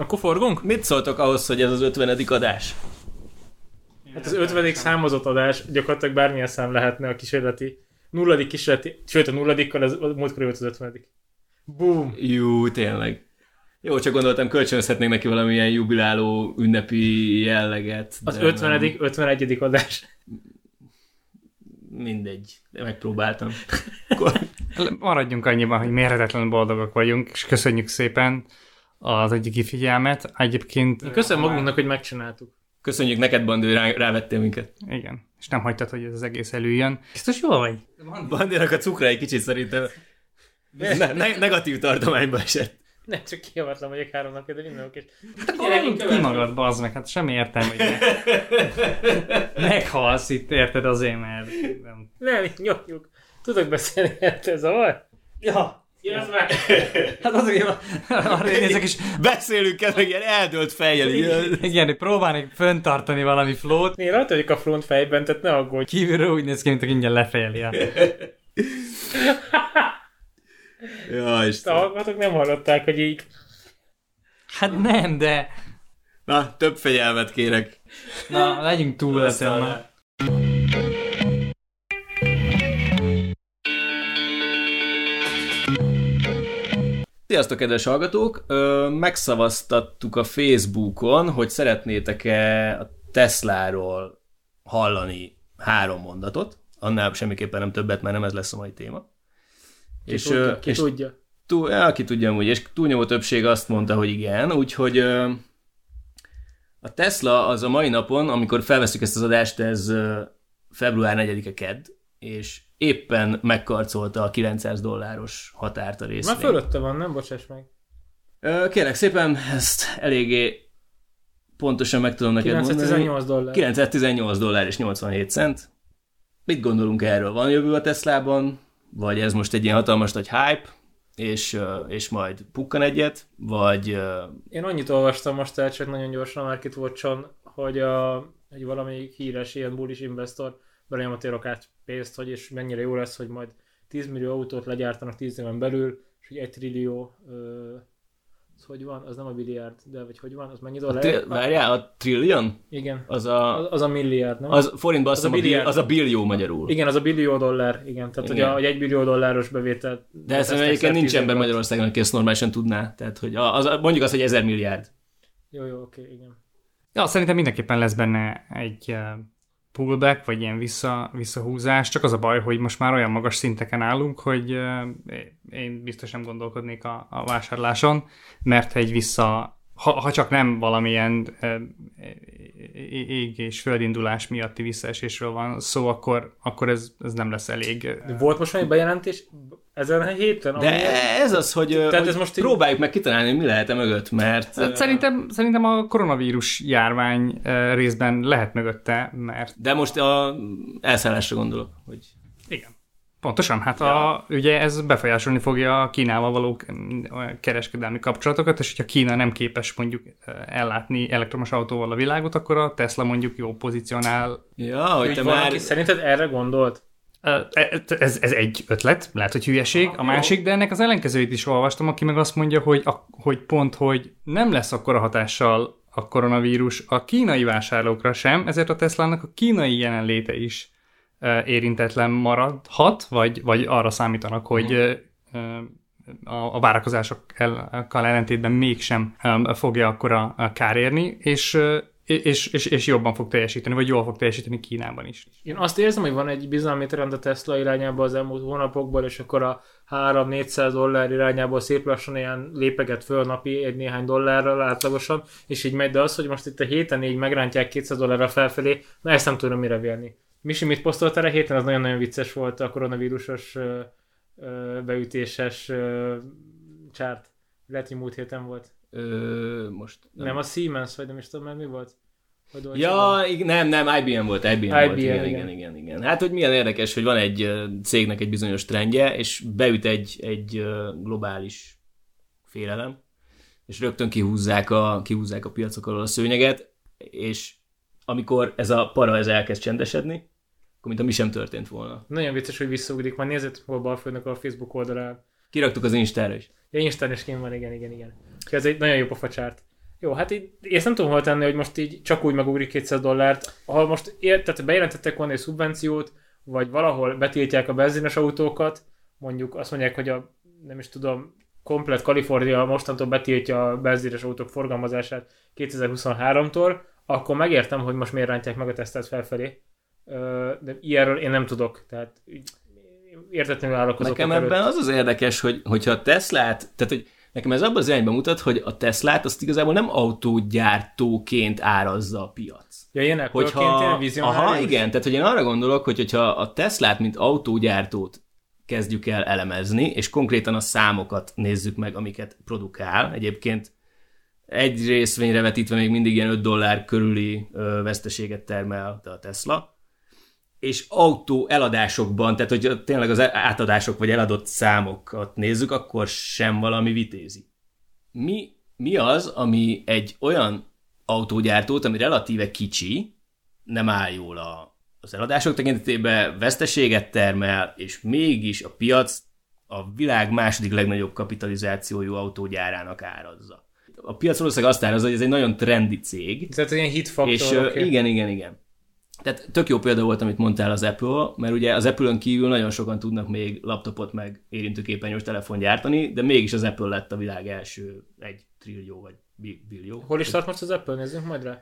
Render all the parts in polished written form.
Akkor forgunk? Mit szóltok ahhoz, hogy ez az 50. adás? Hát az 50. számozott adás, gyakorlatilag bármilyen szám lehetne a kísérleti. Nulladik kísérleti, sőt a nulladikkal ez múltkor jött az 50. Boom! Jú, tényleg. Jó, csak gondoltam, kölcsönözhetnénk neki valamilyen jubiláló ünnepi jelleget. Az 50. 51. adás. Mindegy, de megpróbáltam. Maradjunk annyiban, hogy mérhetetlen boldogok vagyunk, és köszönjük szépen az egyik figyelmet. Egyébként... Köszönöm magunknak, hogy megcsináltuk. Köszönjük neked, Bandi, hogy rávettél minket. Igen, és nem hagytad, hogy ez az egész előjön. Biztos jól vagy? Bandinak a cukra egy kicsit szerintem negatív tartományba esett. Nem, csak kihavatlan vagyok 3 napja, de minden oké. Hát akkor ki magad, bazd meg, hát semmi értelme, hogy meghalsz itt, érted azért, mert... Nem, nyomjuk. Tudok beszélni, hát ez a vaj? Ja. Jövöz meg! Hát azok, hogy arra nézek is... Beszélünk kell, meg ilyen eldölt fejjel. Igen, próbálnék föntartani valami flót. Én rajta vagyok a flón fejben, tehát ne aggódj. Kívülről úgy néz ki, mint aki ingyen lefejeli. Ja, Isten. A hallgatók nem hallották, hogy így... Hát nem, de... Na, több fegyelmet kérek. Na, legyünk túl ezen már. Sziasztok, kedves hallgatók! Megszavaztattuk a Facebookon, hogy szeretnétek-e a Tesláról hallani 3 mondatot. Annál semmiképpen nem többet, mert nem ez lesz a mai téma. Ki tudja? Ki tudja amúgy, és túlnyomó többség azt mondta, hogy igen, úgyhogy a Tesla az a mai napon, amikor felveszük ezt az adást, ez február 4-e kedd, és éppen megkarcolta a $900 határt a részvény. Már fölötte van, nem? Bocsáss meg. Kérlek szépen, ezt eléggé pontosan meg tudom neked mondani. $918. $918.87. Mit gondolunk erről? Van jövő a Teslában? Vagy ez most egy ilyen hatalmas nagy hype, és majd pukkan egyet, vagy... Én annyit olvastam most el, csak nagyon gyorsan a Market Watch-on, hogy egy valami híres ilyen bullish investor belejamatér akár pénzt, hogy és mennyire jó lesz, hogy majd 10 millió autót legyártanak 10 éven belül, és hogy 1 trillió... az hogy van? Az nem a billiárd, de vagy hogy van? Az mennyi dollár? Várjál, a trillion? Igen. Az a milliárd, nem? Az forintban azt mondom, az a billió magyarul. Igen, az a billió dollár, igen. Tehát, igen. Hogy $1 billió bevétel... De ezt egyébként nincs ember Magyarországon, aki ezt normálisan tudná. Tehát, hogy mondjuk azt, hogy 1000 milliárd. Jó, oké, igen. Ja, szerintem mindenképpen lesz benne egy pullback, vagy ilyen visszahúzás. Csak az a baj, hogy most már olyan magas szinteken állunk, hogy én biztos nem gondolkodnék a vásárláson, mert egy ha csak nem valamilyen ég és földindulás miatti visszaesésről van szó, akkor ez nem lesz elég. Volt most egy bejelentés ezen a héten? De ez az, hogy ez most próbáljuk meg kitalálni, mi lehet mögött, mert... Szerintem a koronavírus járvány részben lehet mögötte, mert... De most elszállásra gondolok, hogy... Igen. Pontosan, hát ugye ez befolyásolni fogja a Kínával való kereskedelmi kapcsolatokat, és hogyha Kína nem képes mondjuk ellátni elektromos autóval a világot, akkor a Tesla mondjuk jó pozícionál. Ja, hogy te már... Szerinted erre gondolt? Ez egy ötlet, lehet, hogy hülyeség, a másik, de ennek az ellenkezőjét is olvastam, aki meg azt mondja, hogy nem lesz akkora hatással a koronavírus a kínai vásárlókra sem, ezért a Teslának a kínai jelenléte is érintetlen maradhat, vagy arra számítanak, hogy a várakozásokkal ellentétben mégsem fogja akkora kár érni, és jobban fog teljesíteni, vagy jól fog teljesíteni Kínában is. Én azt érzem, hogy van egy bizalmi trend a Tesla irányába az elmúlt hónapokban, és akkor a $300-400 irányába szép lassan ilyen lépeget föl napi egy-néhány dollárral átlagosan, és így megy, de az, hogy most itt a héten így megrántják $200 felfelé, na ezt nem tudom mire vélni. Misi, mit posztoltál a héten? Az nagyon-nagyon vicces volt a koronavírusos beütéses chart. Lehet, hogy múlt héten volt. Most nem a Siemens, vagy nem is tudom, mi volt? Ja, nem, IBM volt. Igen. Hát, hogy milyen érdekes, hogy van egy cégnek egy bizonyos trendje, és beüt egy globális félelem, és rögtön kihúzzák a piacok alól a szőnyeget, és amikor ez a para elkezd csendesedni, akkor mintha mi sem történt volna. Nagyon vicces, hogy visszaugrik. Már nézzétek meg a Balföldnek a Facebook oldalán. Kiraktuk az Instára is. Ja, Instára is kint van, igen. Ez egy nagyon jó pofa chart. Jó, hát így, ezt nem tudom hol tenni, hogy most így csak úgy megugri $200. Ha most tehát bejelentettek volna egy szubvenciót, vagy valahol betiltják a benzines autókat, mondjuk azt mondják, hogy a, nem is tudom, komplet Kalifornia mostantól betiltja a benzines autók forgalmazását 2023-tól, akkor megértem, hogy most miért rántják meg a Teslát felfelé. De ilyenről én nem tudok, tehát értetlenül állok azok nekem ebben előtt. Az az érdekes, hogyha a Teslát, tehát hogy nekem ez abban az irányban mutat, hogy a Teslát azt igazából nem autógyártóként árazza a piac. Ja, ilyenek, ilyen vizionálás. Aha, igen, tehát hogy én arra gondolok, hogyha a Teslát mint autógyártót kezdjük el elemezni, és konkrétan a számokat nézzük meg, amiket produkál. Egyébként egy részvényre vetítve még mindig ilyen $5 körüli veszteséget termel a Tesla, és autó eladásokban, tehát hogy tényleg az átadások vagy eladott számokat nézzük, akkor sem valami vitézi. Mi az, ami egy olyan autógyártót, ami relatíve kicsi, nem áll jól az eladások tekintetében, veszteséget termel, és mégis a piac a világ második legnagyobb kapitalizációjú autógyárának árazza. A piac valószínűleg azt árazza, hogy ez egy nagyon trendi cég. Tehát ilyen hit faktor. És okay. Igen. Tehát tök jó példa volt, amit mondtál az Apple, mert ugye az Apple-ön kívül nagyon sokan tudnak még laptopot meg érintőképernyős telefon gyártani, de mégis az Apple lett a világ első 1 trillió vagy billió. Hol is tart most az Apple? Nézzünk majd rá.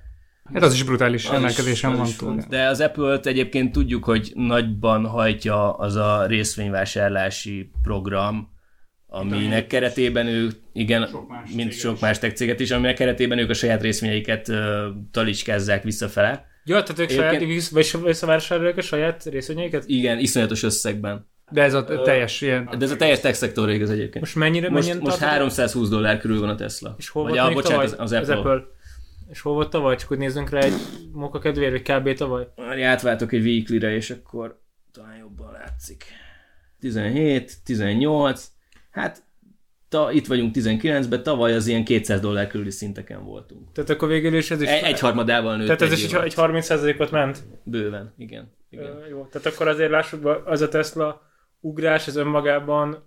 Hát az is brutális emelkedésen van túl. De az Apple-t egyébként tudjuk, hogy nagyban hajtja az a részvényvásárlási program, aminek keretében ők, igen, mint sok más tech céget is, aminek keretében ők a saját részvényeiket talicskázzák visszafele. Jó, tehát ők visszavásárolják a saját részvényeiket? Igen, iszonyatos összegben. De ez a teljes ilyen... De ez a teljes tech szektorra igaz egyébként. Most mennyire? Most $320 körül van a Tesla. És hol volt még tavaly az Apple? És hol volt tavaly? Csak úgy nézzünk rá egy móka kedvéért, vagy kb. Tavaly. Már átváltok egy weeklyre, és akkor talán jobban látszik. 17, 18, hát itt vagyunk 19-ben, tavaly az ilyen $200 körüli szinteken voltunk. Tehát akkor végül is ez is... Egyharmadával nőtt. Tehát ez is egy 30%-ot ment? Bőven, igen. Jó, tehát akkor azért lássuk be, az a Tesla ugrás, az önmagában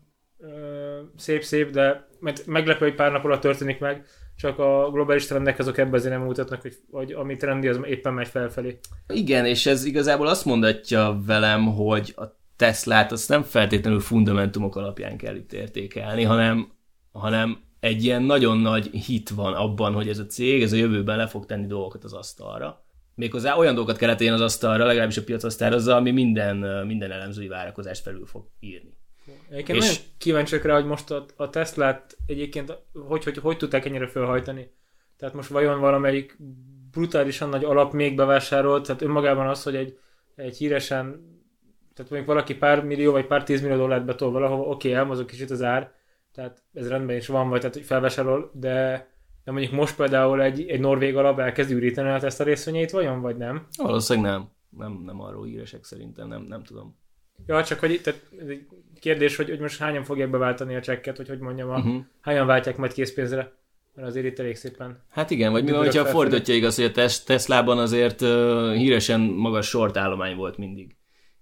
szép-szép, de meglepő, hogy pár nap alatt történik meg, csak a globális trendek azok ebben azért nem mutatnak, hogy ami trendi, az éppen megy felfelé. Igen, és ez igazából azt mondatja velem, hogy a Teslát azt nem feltétlenül fundamentumok alapján kell itt értékelni, hanem egy ilyen nagyon nagy hit van abban, hogy ez a cég, ez a jövőben le fog tenni dolgokat az asztalra. Méghozzá olyan dolgokat kell letenni az asztalra, legalábbis a piac asztalra, ami minden elemzői várakozást felül fog írni. Egyébként és... nagyon kíváncsiak rá, hogy most a Teslát egyébként hogy tudták ennyire fölhajtani. Tehát most vajon valamelyik brutálisan nagy alap még bevásárolt, tehát önmagában az, hogy egy híresen, tehát mondjuk valaki pár millió vagy pár tízmillió $10 betol valahova, oké, elmozog kicsit az ár, tehát ez rendben is van, vagy tehát hogy felvásárol, de mondjuk most például egy norvég alap elkezd üríteni a Tesla részvényeit vajon, vagy nem? Valószínűleg nem arról híresek szerintem, nem tudom. Ja, csak hogy itt kérdés, hogy most hányan fogják beváltani a csekket, vagy hogy mondjam, hányan váltják majd készpénzre, mert azért itt elég szépen. Hát igen, vagy mi van, hogyha fordítja igaz, hogy a Teslában azért híresen magas short állomány volt mindig.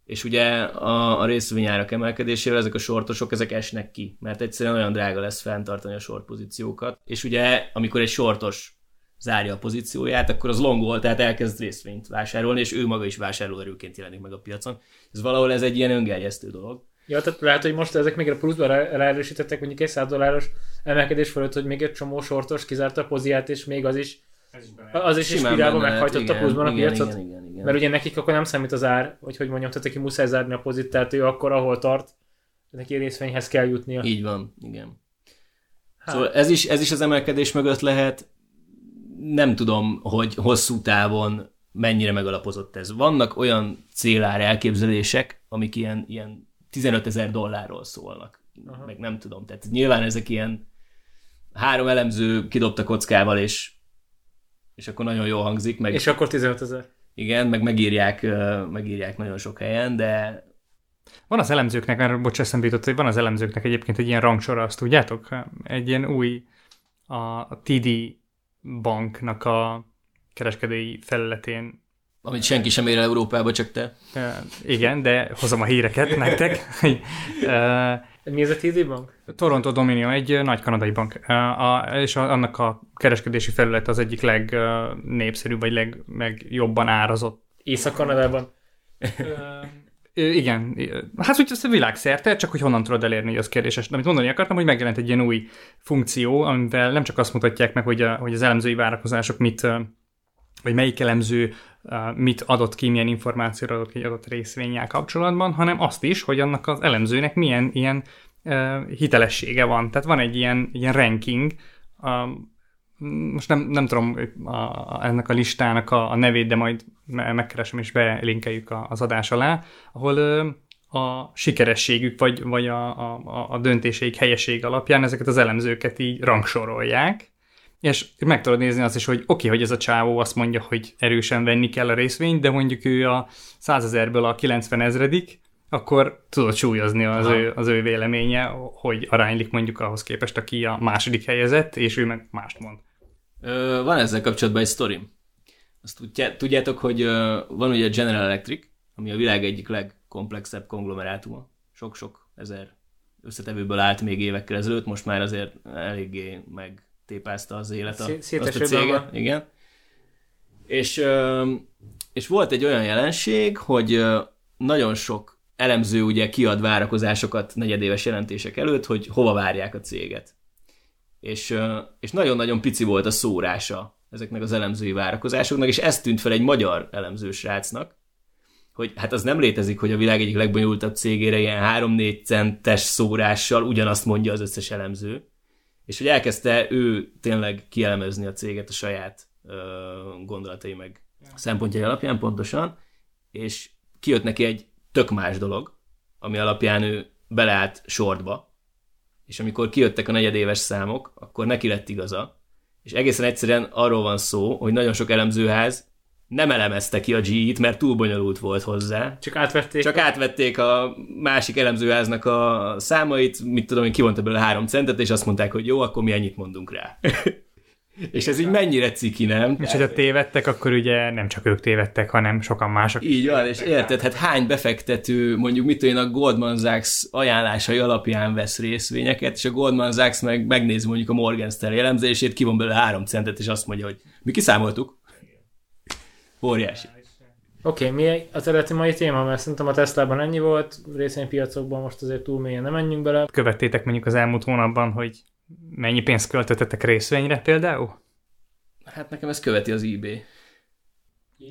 És ugye a részvényárak emelkedésével ezek a shortosok, ezek esnek ki, mert egyszerűen olyan drága lesz fenntartani a short pozíciókat. És ugye, amikor egy shortos zárja a pozícióját, akkor az longol, tehát elkezd részvényt vásárolni, és ő maga is vásárlóerőként jelenik meg a piacon. Ez valahol ez egy ilyen öngerjesztő dolog. Ja, tehát lehet, hogy most ezek még a pluszban ráerősítettek, mondjuk egy $100 emelkedés fölött, hogy még egy csomó sortos kizárt a poziát, és még az is spirálba meghajtott a pluszban a piacot. Igen. Mert ugye nekik akkor nem számít az ár, vagy hogy mondjam, tehát aki muszáj zárni a pozit, tehát ő akkor ahol tart, neki részvényhez kell jutnia. Így van, igen. Hát. Szóval ez is az emelkedés mögött lehet. Nem tudom, hogy hosszú távon mennyire megalapozott ez. Vannak olyan célár elképzelések, amik ilyen $15,000 szólnak. Aha. Meg nem tudom. Tehát nyilván ezek ilyen 3 elemző kidobta kockával, és akkor nagyon jól hangzik. Meg, és akkor 15,000. Igen, meg megírják nagyon sok helyen, de... Van az elemzőknek, mert eszembe jutott, hogy van az elemzőknek egyébként egy ilyen rangsora, azt tudjátok? Egy ilyen új, a TD banknak a kereskedői felületén Amit senki sem ér el Európába, csak te. Igen, de hozom a híreket nektek. Mi ez a TD Bank? Toronto Dominion, egy nagy kanadai bank. És annak a kereskedési felület az egyik legnépszerűbb, vagy legjobban árazott. Észak-Kanadában? Igen. Hát úgy világszerte, csak hogy honnan tudod elérni, az kérdéses. De amit mondani akartam, hogy megjelent egy ilyen új funkció, amivel nem csak azt mutatják meg, hogy az elemzői várakozások mit, vagy melyik elemző mit adott ki, milyen információra adott ki egy adott részvénnyel kapcsolatban, hanem azt is, hogy annak az elemzőnek milyen ilyen hitelessége van. Tehát van egy ilyen ranking, most nem tudom ennek a listának a nevét, de majd megkeresem és belinkeljük az adás alá, ahol a sikerességük, vagy a döntéseik helyesség alapján ezeket az elemzőket így rangsorolják, és meg tudod nézni azt is, hogy oké, hogy ez a csávó azt mondja, hogy erősen venni kell a részvényt, de mondjuk ő a 100 000-ből a 90 000-dik, akkor tudod súlyozni az ő véleménye, hogy aránylik mondjuk ahhoz képest, aki a második helyezett, és ő meg mást mond. Van ezzel kapcsolatban egy sztorim. Azt tudjátok, hogy van ugye a General Electric, ami a világ egyik legkomplexebb konglomerátuma. Sok-sok ezer összetevőből állt még évekkel ezelőtt, most már azért eléggé megtépázta az élet azt a céget. Igen. És volt egy olyan jelenség, hogy nagyon sok elemző ugye kiad várakozásokat negyedéves jelentések előtt, hogy hova várják a céget. És nagyon-nagyon pici volt a szórása ezeknek az elemzői várakozásoknak, és ez tűnt fel egy magyar elemző srácnak, hogy hát az nem létezik, hogy a világ egyik legbonyolultabb cégére ilyen 3-4 centes szórással ugyanazt mondja az összes elemző, és hogy elkezdte ő tényleg kielemezni a céget a saját gondolatai meg szempontjai alapján pontosan, és kijött neki egy tök más dolog, ami alapján ő beleállt sortba, és amikor kijöttek a negyedéves számok, akkor neki lett igaza, és egészen egyszerűen arról van szó, hogy nagyon sok elemzőház nem elemezte ki a GE-t, mert túl bonyolult volt hozzá. Csak átvették a másik elemzőháznak a számait, mit tudom én, kivonta belőle 3 centet, és azt mondták, hogy jó, akkor mi ennyit mondunk rá. És ez így mennyire ciki, nem? És hogyha tévedtek, akkor ugye nem csak ők tévedtek, hanem sokan mások. Így van, és érted, hát hány befektető, mondjuk mit tudom én, a Goldman Sachs ajánlásai alapján vesz részvényeket, és a Goldman Sachs meg megnézi mondjuk a Morgan Stanley elemzését, kivon belőle 3 centet, és azt mondja, hogy mi kiszámoltuk. Óriási. Oké, mi az eredeti mai téma? Mert szerintem a Teslában ennyi volt, részvénypiacokban most azért túl mélyen nem menjünk bele. Követtétek mondjuk az elmúlt hónapban, hogy mennyi pénzt költöttetek részvényre például? Hát nekem ez követi az eBay.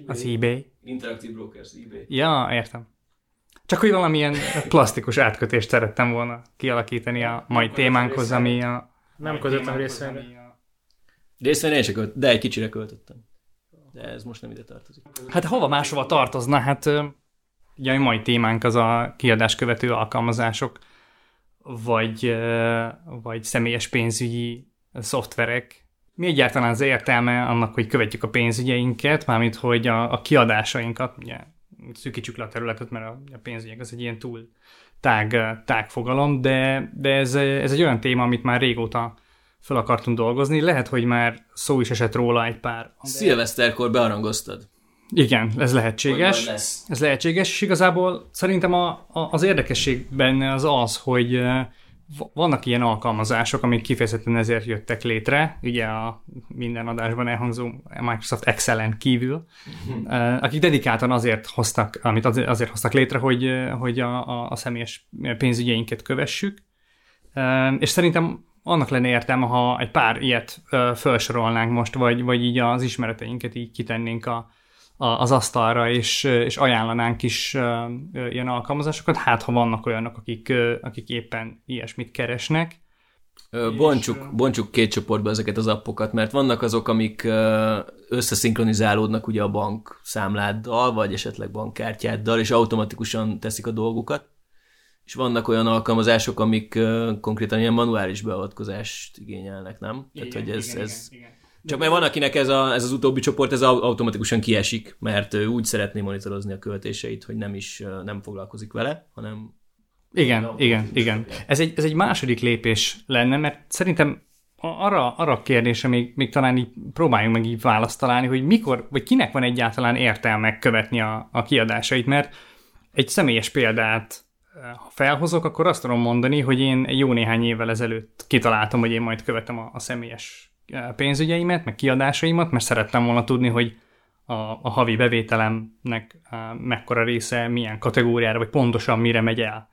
Az eBay? Interactive Brokers, eBay. Ja, értem. Csak úgy valamilyen plastikus átkötést szerettem volna kialakítani a mai témánkhoz, ami a... Nem költöttem részvényre. Részvényre én se költöttem, de egy kicsire költöttem. De ez most nem ide tartozik. Hát hova máshova tartozna? Hát ugye a mai témánk az a kiadáskövető alkalmazások, vagy személyes pénzügyi szoftverek. Mi egyáltalán az értelme annak, hogy követjük a pénzügyeinket, mármint hogy a kiadásainkat, ugye szűkítsük le a területet, mert a pénzügyek az egy ilyen túl tág fogalom, de ez egy olyan téma, amit már régóta fel akartunk dolgozni. Lehet, hogy már szó is esett róla egy pár. Szilveszterkor bearangoztad. Igen, ez lehetséges. Ez lehetséges, és igazából szerintem az érdekesség benne az az, hogy vannak ilyen alkalmazások, amik kifejezetten ezért jöttek létre, ugye a minden adásban elhangzó Microsoft Excel-en kívül, akik dedikáltan azért hoztak létre, hogy a személyes pénzügyeinket kövessük, és szerintem annak lenne értelme, ha egy pár ilyet felsorolnánk most, vagy így az ismereteinket így kitennénk az asztalra, és ajánlanánk is ilyen alkalmazásokat, hát ha vannak olyanok, akik éppen ilyesmit keresnek. Bontsuk két csoportba ezeket az appokat, mert vannak azok, amik összeszinkronizálódnak ugye a bank számláddal, vagy esetleg bankkártyáddal, és automatikusan teszik a dolgukat, és vannak olyan alkalmazások, amik konkrétan ilyen manuális beavatkozást igényelnek, nem? Igen, tehát, hogy igen. Csak mert van, akinek ez az utóbbi csoport, ez automatikusan kiesik, mert ő úgy szeretné monitorozni a költéseit, hogy nem foglalkozik vele, hanem... Igen. Ez egy második lépés lenne, mert szerintem Arra a kérdésre még talán így próbáljunk meg így választ találni, hogy mikor, vagy kinek van egyáltalán értelme követni a kiadásait, mert egy személyes példát, ha felhozok, akkor azt tudom mondani, hogy én jó néhány évvel ezelőtt kitaláltam, hogy én majd követem a személyes pénzügyeimet, meg kiadásaimat, mert szerettem volna tudni, hogy a havi bevételemnek mekkora része, milyen kategóriára, vagy pontosan mire megy el.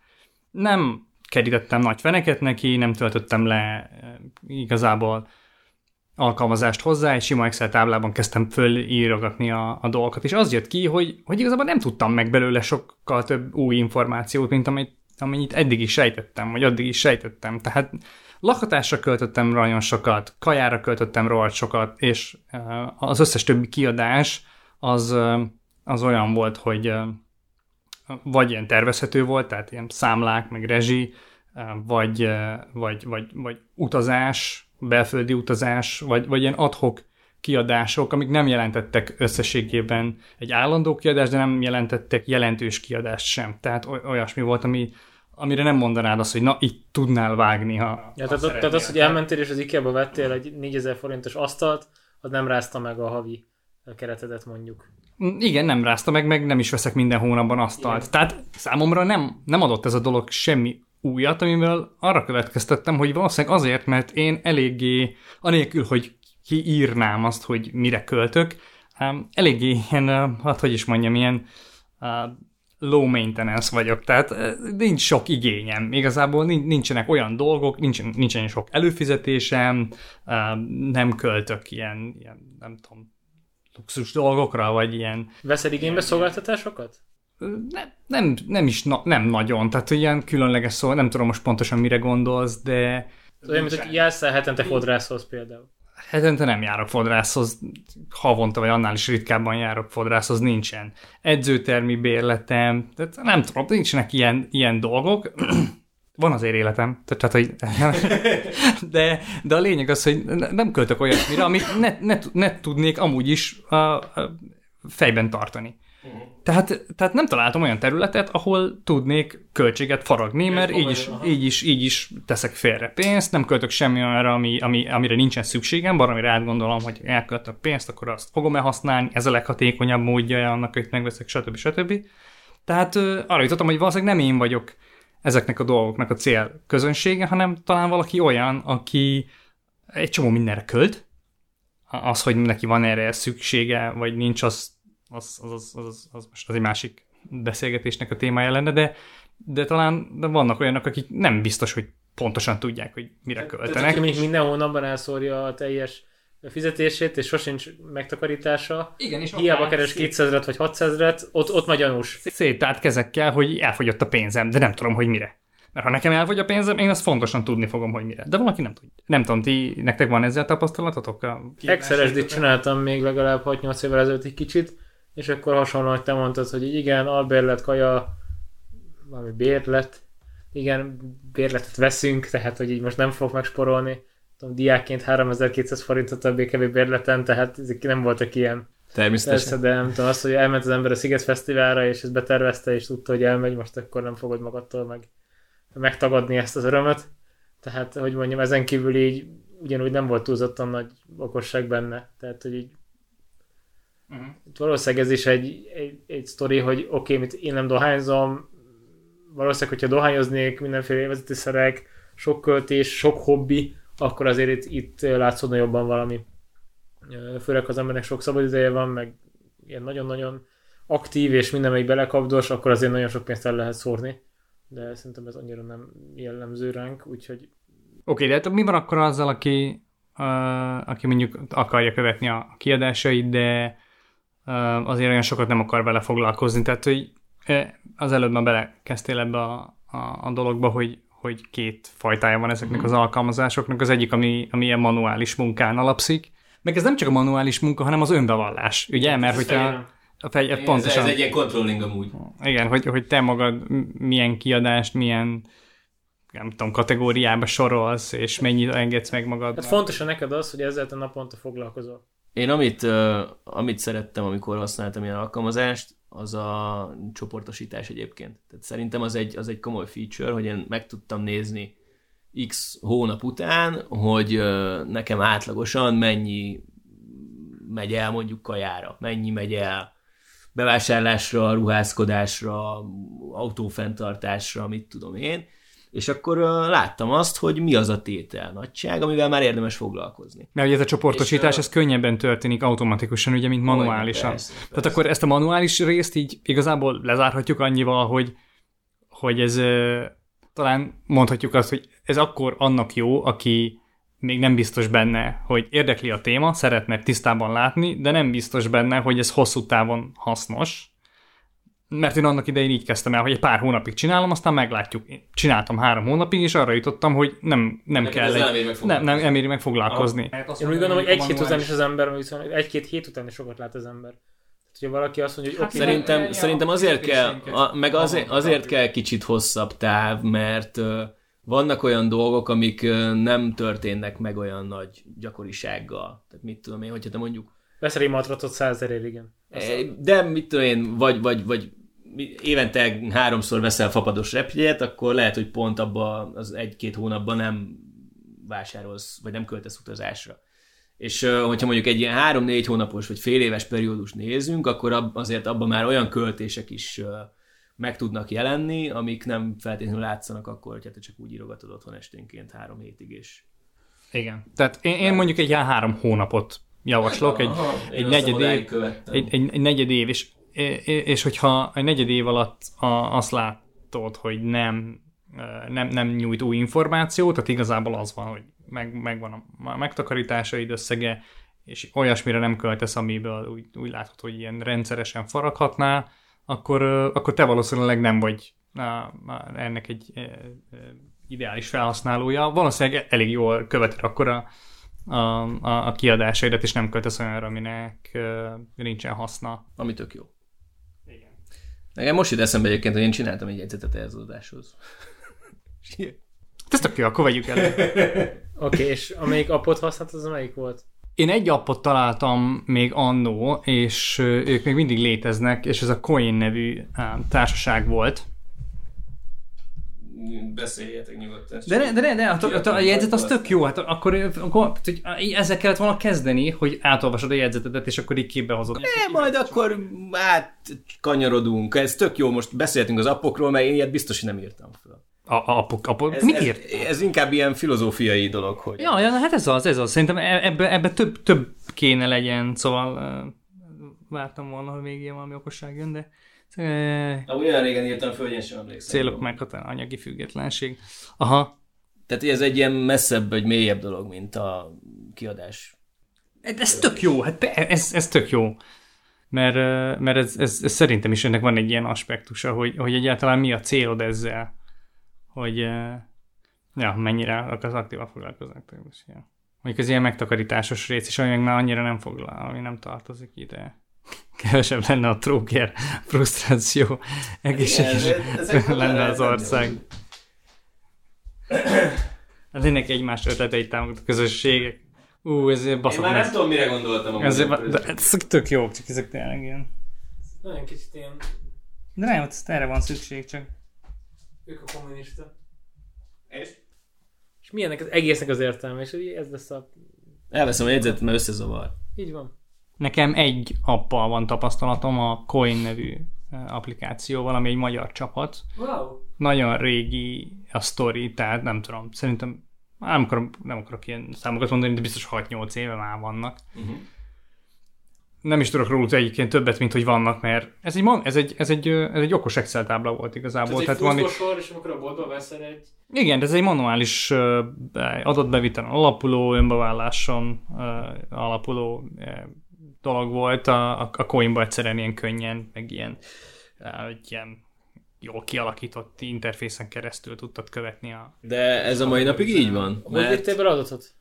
Nem kerítettem nagy feneket neki, nem töltöttem le igazából alkalmazást hozzá, egy sima Excel táblában kezdtem fölírogatni a dolgokat, és az jött ki, hogy igazából nem tudtam meg belőle sokkal több új információt, mint amit eddig is sejtettem. Tehát lakhatásra költöttem nagyon sokat, kajára költöttem rohadt sokat, és az összes többi kiadás az olyan volt, hogy vagy ilyen tervezhető volt, tehát ilyen számlák, meg rezsi, vagy utazás, belföldi utazás, vagy ilyen ad-hoc kiadások, amik nem jelentettek összességében egy állandó kiadást, de nem jelentettek jelentős kiadást sem. Tehát olyasmi volt, amire nem mondanád azt, hogy na, itt tudnál vágni, ha tehát az, hogy elmentél és az IKEA-ba vettél egy 4000 forintos asztalt, az nem rázta meg a havi keretedet mondjuk. Igen, nem rázta meg nem is veszek minden hónapban asztalt. Igen. Tehát számomra nem adott ez a dolog semmi újat, amivel arra következtettem, hogy valószínűleg azért, mert én eléggé, anélkül, hogy kiírnám azt, hogy mire költök, eléggé ilyen, ilyen low maintenance vagyok, tehát nincs sok igényem. Igazából nincsenek olyan dolgok, nincsen sok előfizetésem, nem költök ilyen nem tudom, luxus dolgokra, vagy ilyen... Veszed igénybe szolgáltatásokat? Nem nagyon, tehát ilyen különleges szó, nem tudom most pontosan mire gondolsz, de... Olyan, mint hogy jársz el hetente fodrászhoz például? Hetente nem járok fodrászhoz, havonta vagy annál is ritkábban járok fodrászhoz, nincsen edzőtermi bérletem, tehát nem tudom, nincsenek ilyen dolgok. Van azért életem, tehát, hogy de a lényeg az, hogy nem költök olyasmire, amit ne tudnék amúgy is fejben tartani. Tehát nem találtam olyan területet, ahol tudnék költséget faragni, mert így is teszek félre pénzt, nem költök semmi olyanra, amire nincsen szükségem, valamire átgondolom, hogy elköltök pénzt, akkor azt fogom elhasználni, ez a leghatékonyabb módja annak, hogy megveszek, stb. Tehát arra jutottam, hogy valószínűleg nem én vagyok ezeknek a dolgoknak a cél közönsége, hanem talán valaki olyan, aki egy csomó mindenre költ, az, hogy neki van erre szüksége, vagy nincs, az most az egy másik beszélgetésnek a témája lenne, de talán vannak olyanok, akik nem biztos, hogy pontosan tudják, hogy mire költenek. Tehát minden hónapban elszórja a teljes fizetését, és sosincs megtakarítása. Igen, és hiába keres 200-et vagy 600-et, ott ma gyanús. Széttárt kezekkel, hogy elfogyott a pénzem, de nem tudom, hogy mire. Mert ha nekem elfogy a pénzem, én azt fontosan tudni fogom, hogy mire. De valaki nem tudja. Nem tudom, nektek van ezzel tapasztalatotok? Excel-esdit csináltam még legalább 6-8 évvel ezelőtt egy kicsit, és akkor hasonlóan, hogy te mondtad, hogy igen, albérlet, kaja, valami bérlet, igen, bérletet veszünk, tehát hogy így most nem fogok megsporolni. Diákként 3200 forintot a BKV bérleten, tehát ezek nem voltak ilyen. Természetesen. Persze, de nem tudom, azt, hogy elment az ember a Sziget Fesztiválra, és ezt betervezte, és tudta, hogy elmegy, most akkor nem fogod magadtól megtagadni ezt az örömet. Tehát, hogy mondjam, ezen kívül így ugyanúgy nem volt túlzottan nagy okosság benne. Tehát, hogy így valószínűleg ez is egy sztori, hogy oké, én nem dohányzom, valószínűleg, hogyha dohányoznék, mindenféle élvezetőszerek, sok költés, sok hobbi, akkor azért itt látszódna jobban valami. Főleg az embernek sok szabad ideje van, meg ilyen nagyon-nagyon aktív, és mindenmelyik belekapdos, akkor azért nagyon sok pénzt el lehet szórni. De szerintem ez annyira nem jellemző ránk, úgyhogy... Oké, de mi van akkor azzal, aki mondjuk akarja követni a kiadásait, de azért olyan sokat nem akar vele foglalkozni. Tehát, hogy az előbb már belekezdtél ebbe a dologba, hogy két fajtája van ezeknek az alkalmazásoknak. Az egyik, ami ilyen manuális munkán alapszik. Meg ez nem csak a manuális munka, hanem az önbevallás. Ugye, mert hogy pontosan... Ez egy ilyen controlling amúgy. Igen, hogy te magad milyen kiadást, milyen nem tudom, kategóriába sorolsz, és mennyit engedsz meg magad. Hát fontosan neked az, hogy ezzel te naponta foglalkozol. Én amit szerettem, amikor használtam ilyen alkalmazást, az a csoportosítás egyébként. Tehát szerintem az egy komoly feature, hogy én meg tudtam nézni X hónap után, hogy nekem átlagosan mennyi megy el mondjuk kajára, mennyi megy el bevásárlásra, ruházkodásra, autófenntartásra, mit tudom én, és akkor láttam azt, hogy mi az a tétel nagyság, amivel már érdemes foglalkozni. Mert ugye ez a csoportosítás, ez könnyebben történik automatikusan, ugye, mint manuálisan. Persze. Tehát akkor ezt a manuális részt így igazából lezárhatjuk annyival, hogy ez talán mondhatjuk azt, hogy ez akkor annak jó, aki még nem biztos benne, hogy érdekli a téma, szeretne tisztában látni, de nem biztos benne, hogy ez hosszú távon hasznos. Mert én annak idején így kezdtem el, hogy egy pár hónapig csinálom, aztán meglátjuk. Én csináltam 3 hónapig, és arra jutottam, hogy nem kell. Nem éri meg foglalkozni. Én úgy gondolom, hogy 1 hét után is az ember, viszont 1-2 hét után is sokat lát az ember. Ugye valaki azt mondja, hogy szerintem azért kell, meg azért kell kicsit hosszabb táv, mert vannak olyan dolgok, amik nem történnek meg olyan nagy gyakorisággal. Tehát mit tudom én, hogyha te mondjuk... Veszel egy matracot 100 000-ért, igen. De mit tudom én, vagy évente 3-szor veszel fapados repjét, akkor lehet, hogy pont abban az 1-2 hónapban nem vásárolsz, vagy nem költesz utazásra. És hogyha mondjuk egy ilyen 3-4 hónapos vagy fél éves periódus nézünk, akkor azért abban már olyan költések is meg tudnak jelenni, amik nem feltétlenül látszanak akkor, hogyha te csak úgy írogatod otthon esténként 3 hétig is. Igen. Tehát én mondjuk egy ilyen 3 hónapot javaslok, egy negyed év, és hogyha egy negyed év alatt azt látod, hogy nem nyújt új információt, tehát igazából az van, hogy megvan a megtakarításaid összege, és olyasmire nem költesz, amiből úgy látod, hogy ilyen rendszeresen faraghatnál, akkor te valószínűleg nem vagy ennek egy ideális felhasználója. Valószínűleg elég jól követed akkor a kiadásaidat, és nem költesz olyanra, aminek nincsen haszna. Ami tök jó. Igen. Nekem most jut eszembe egyébként, hogy én csináltam egy jegyzetet ehhez az adáshoz. Ez tök jó, akkor vegyük elő. Oké, és amelyik appot használt, az melyik volt? Én egy appot találtam még annó, és ők még mindig léteznek, és ez a Coin nevű társaság volt. Beszéljetek nyugodtan. De a jegyzet az tök jó, hát akkor ezzel kellett volna kezdeni, hogy átolvasod a jegyzetedet, és akkor így képbe hozod. Majd akkor átkanyarodunk, ez tök jó, most beszéltünk az appokról, mert én ilyet biztos, hogy nem írtam fel. Ez inkább ilyen filozófiai dolog, hogy... Ja, hát ez az. Szerintem ebbe több kéne legyen, szóval vártam volna, hogy még ilyen valami okosság jön, de... Olyan régen írtam föl, hogy én sem emlékszem. Célok meghatározó, anyagi függetlenség. Aha. Tehát ez egy ilyen messzebb, vagy mélyebb dolog, mint a kiadás. Ez tök jó, hát ez tök jó. Mert ez szerintem is ennek van egy ilyen aspektusa, hogy egyáltalán mi a célod ezzel. Hogy mennyire akarsz aktívan foglalkozni. Mondjuk az ilyen megtakarításos rész is, ami már annyira nem foglal, ami nem tartozik ide. Kevesebb lenne a tróger, frusztráció, egészséges lenne az ország. Lennek egymás ötleteit támogató közösségek. Ezért baszok. Én már nem tudom, mire gondoltam. Ezek tök jók, csak ezek tényleg ilyen. Nagyon kicsit ilyen. De nem, erre van szükség, csak... Ők a kommunista. És milyennek az egésznek az értelme, és ez lesz a... Elveszem a jegyzetet, mert összezavar. Így van. Nekem egy appal van tapasztalatom, a Coin nevű applikációval, ami egy magyar csapat. Wow. Nagyon régi a sztori, tehát nem tudom, szerintem nem akarok ilyen számokat mondani, de biztos 6-8 éve már vannak. Uh-huh. Nem is tudok róla egyébként többet, mint hogy vannak, mert ez egy okos Excel tábla volt igazából. Ez tehát egy fuszkosor, és amikor a boltba veszel egy... Igen, de ez egy manuális adatbevitelen alapuló, önbeválláson alapuló dolog volt. A Coinba egyszerűen ilyen könnyen, meg ilyen jól kialakított interfészen keresztül tudtad követni a... De ez a mai napig így van? Mert... Hogy értél be adatot?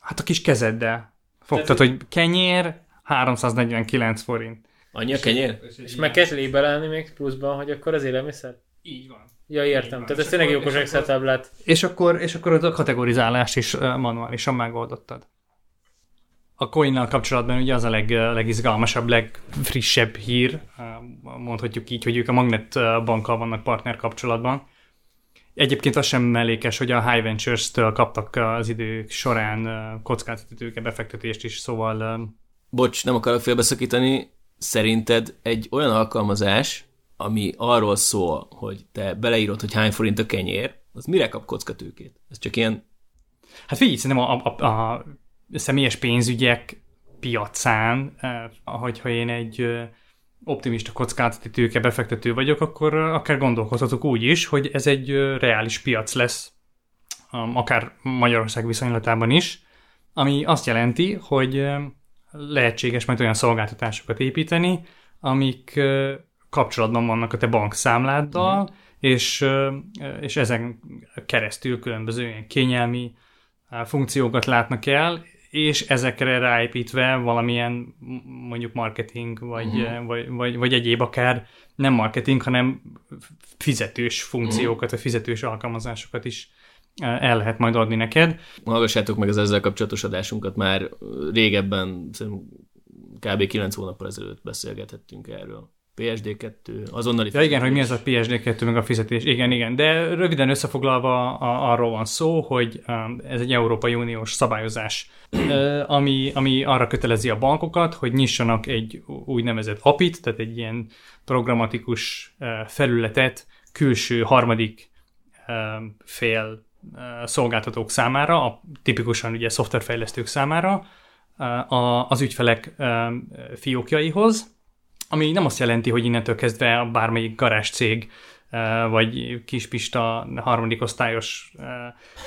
Hát a kis kezeddel fogtad, hogy kenyér... 349 forint. Annyi a kenyér? És meg kell lébelelni még pluszban, hogy akkor az élelmiszer? Így van. Ja, értem. Van. Tehát ez tényleg jókos Excel táblát. És akkor a kategorizálást is manuálisan megoldottad. A Coinnal kapcsolatban ugye az a legizgalmasabb, legfrissebb hír, mondhatjuk így, hogy ők a Magnet bankkal vannak partner kapcsolatban, Egyébként az sem mellékes, hogy a High Ventures-től kaptak az idők során kockázatítőke befektetést is, szóval... Bocs, nem akarok félbeszakítani. Szerinted egy olyan alkalmazás, ami arról szól, hogy te beleírod, hogy hány forint a kenyér, az mire kap kockatőkét? Ez csak ilyen... Hát figyelj, szerintem a személyes pénzügyek piacán, ahogyha én egy optimista kockázati tőke befektető vagyok, akkor akár gondolkozhatok úgy is, hogy ez egy reális piac lesz, akár Magyarország viszonylatában is, ami azt jelenti, hogy lehetséges majd olyan szolgáltatásokat építeni, amik kapcsolatban vannak a te bankszámláddal, és ezen keresztül különböző ilyen kényelmi funkciókat látnak el, és ezekre ráépítve valamilyen mondjuk marketing, vagy egyéb akár nem marketing, hanem fizetős funkciókat, vagy fizetős alkalmazásokat is el lehet majd adni neked. Hallgassátok meg az ezzel kapcsolatos adásunkat, már régebben, kb. 9 hónappal ezelőtt beszélgethettünk erről. PSD2, azonnali... Ja igen, hogy mi az a PSD2, meg a fizetés. Igen, de röviden összefoglalva arról van szó, hogy ez egy Európai Uniós szabályozás, ami arra kötelezi a bankokat, hogy nyissanak egy úgynevezett API-t, tehát egy ilyen programmatikus felületet külső harmadik fél szolgáltatók számára, tipikusan ugye szoftverfejlesztők számára, az ügyfelek fiókjaihoz, ami nem azt jelenti, hogy innentől kezdve bármelyik garázscég, vagy kispista harmadik osztályos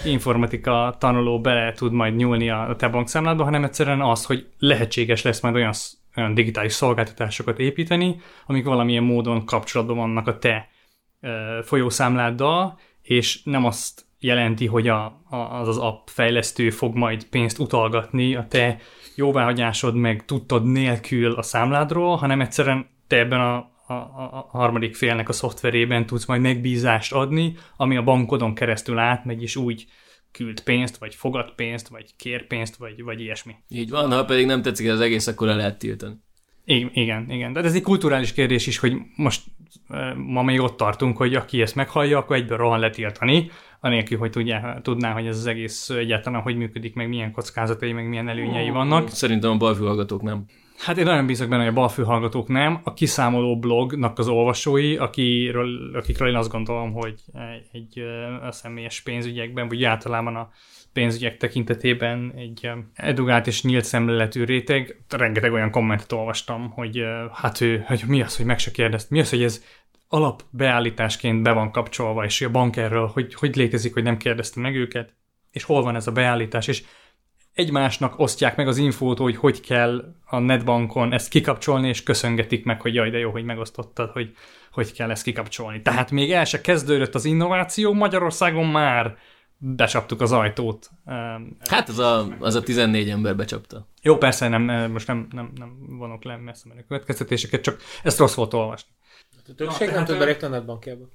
informatika tanuló bele tud majd nyúlni a te bankszámládba, hanem egyszerűen az, hogy lehetséges lesz majd olyan digitális szolgáltatásokat építeni, amik valamilyen módon kapcsolatban vannak a te folyószámláddal, és nem azt jelenti, hogy az app fejlesztő fog majd pénzt utalgatni a te jóváhagyásod meg tudtad nélkül a számládról, hanem egyszerűen te ebben a harmadik félnek a szoftverében tudsz majd megbízást adni, ami a bankodon keresztül átmegy, és úgy küld pénzt, vagy fogad pénzt, vagy kér pénzt, vagy ilyesmi. Így van, ha pedig nem tetszik az egész, akkor le lehet tiltani. Igen. De ez egy kulturális kérdés is, hogy most ma még ott tartunk, hogy aki ezt meghallja, akkor egyből rohan letiltani, anélkül, hogy tudná, hogy ez az egész egyáltalán hogy működik, meg milyen kockázatai, meg milyen előnyei vannak. Szerintem a balfülhallgatók nem. Hát én nagyon bízok benne, hogy a balfülhallgatók nem. A kiszámoló blognak az olvasói, akikről én azt gondolom, hogy egy a személyes pénzügyekben, vagy általában a pénzügyek tekintetében egy edukált és nyílt szemléletű réteg. Rengeteg olyan kommentet olvastam, hogy hát ő, hogy mi az, hogy meg se kérdezt, mi az, hogy ez alapbeállításként be van kapcsolva, és a bank erről, hogy létezik, hogy nem kérdezte meg őket, és hol van ez a beállítás, és egymásnak osztják meg az infót, hogy kell a netbankon ezt kikapcsolni, és köszöngetik meg, hogy jaj, de jó, hogy megosztottad, hogy kell ezt kikapcsolni. Tehát még el se kezdődött az innováció, Magyarországon már becsaptuk az ajtót. Hát az a 14 ember becsapta. Jó, persze, nem vonok le messze menő következtetéseket, csak ezt rossz volt olvasni. A többség nem tud belépni a netbankjába.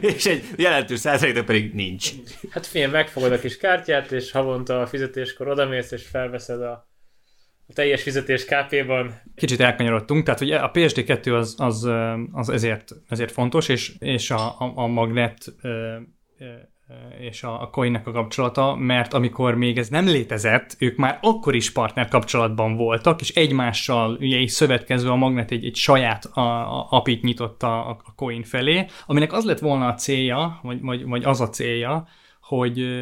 És egy jelentős százalékra pedig nincs. Hát figyelj, megfogod a kis kártyát, és havonta a fizetéskor odamész, és felveszed a teljes fizetés KP-ban. Kicsit elkanyarodtunk, tehát hogy a PSD2 az ezért fontos, és a Magnet és a Coinnek a kapcsolata, mert amikor még ez nem létezett, ők már akkor is partner kapcsolatban voltak, és egymással ugye így szövetkezve a Magnet egy saját apit nyitott a Coin felé, aminek az lett volna a célja, vagy az a célja, hogy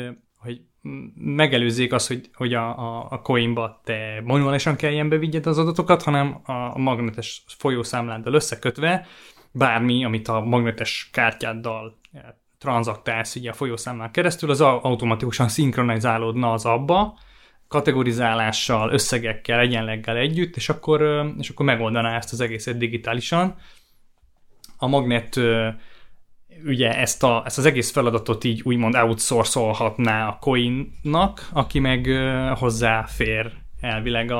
megelőzzék azt, hogy a Coinba te manuálisan kelljen bevigyed az adatokat, hanem a magnetes folyószámláddal összekötve bármi, amit a magnetes kártyáddal tranzaktálsz ugye a folyószámlán keresztül, az automatikusan szinkronizálódna az abba, kategorizálással, összegekkel, egyenleggel együtt, és akkor megoldaná ezt az egészet digitálisan. A Magnet ugye ezt az egész feladatot így úgymond outsourcolhatná a Coinnak, aki meg hozzáfér elvileg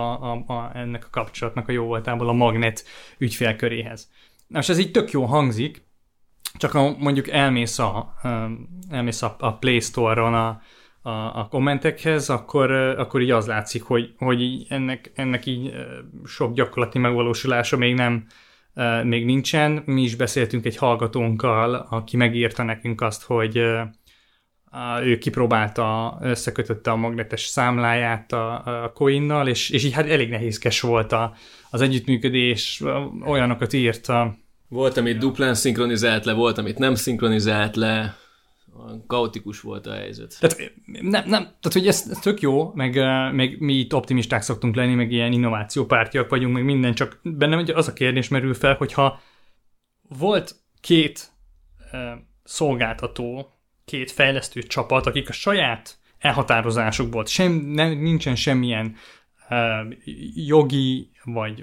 ennek a kapcsolatnak a jó voltából a Magnet ügyfélköréhez. Na, és ez így tök jó hangzik, csak ha mondjuk elmész a Play Store-on a kommentekhez, akkor így az látszik, hogy így ennek így sok gyakorlati megvalósulása még nem még nincsen. Mi is beszéltünk egy hallgatónkkal, aki megírta nekünk azt, hogy ő kipróbálta, összekötötte a mágneses számláját a coinnal, és így hát elég nehézkes volt az együttműködés, olyanokat írt. Volt, amit duplán szinkronizált le, volt, amit nem szinkronizált le, kaotikus volt a helyzet. Tehát, tehát hogy ez tök jó, meg mi itt optimisták szoktunk lenni, meg ilyen innovációpártiak vagyunk, meg minden, csak bennem az a kérdés merül fel, hogyha volt két szolgáltató, két fejlesztő csapat, akik a saját elhatározásukból, nincsen semmilyen jogi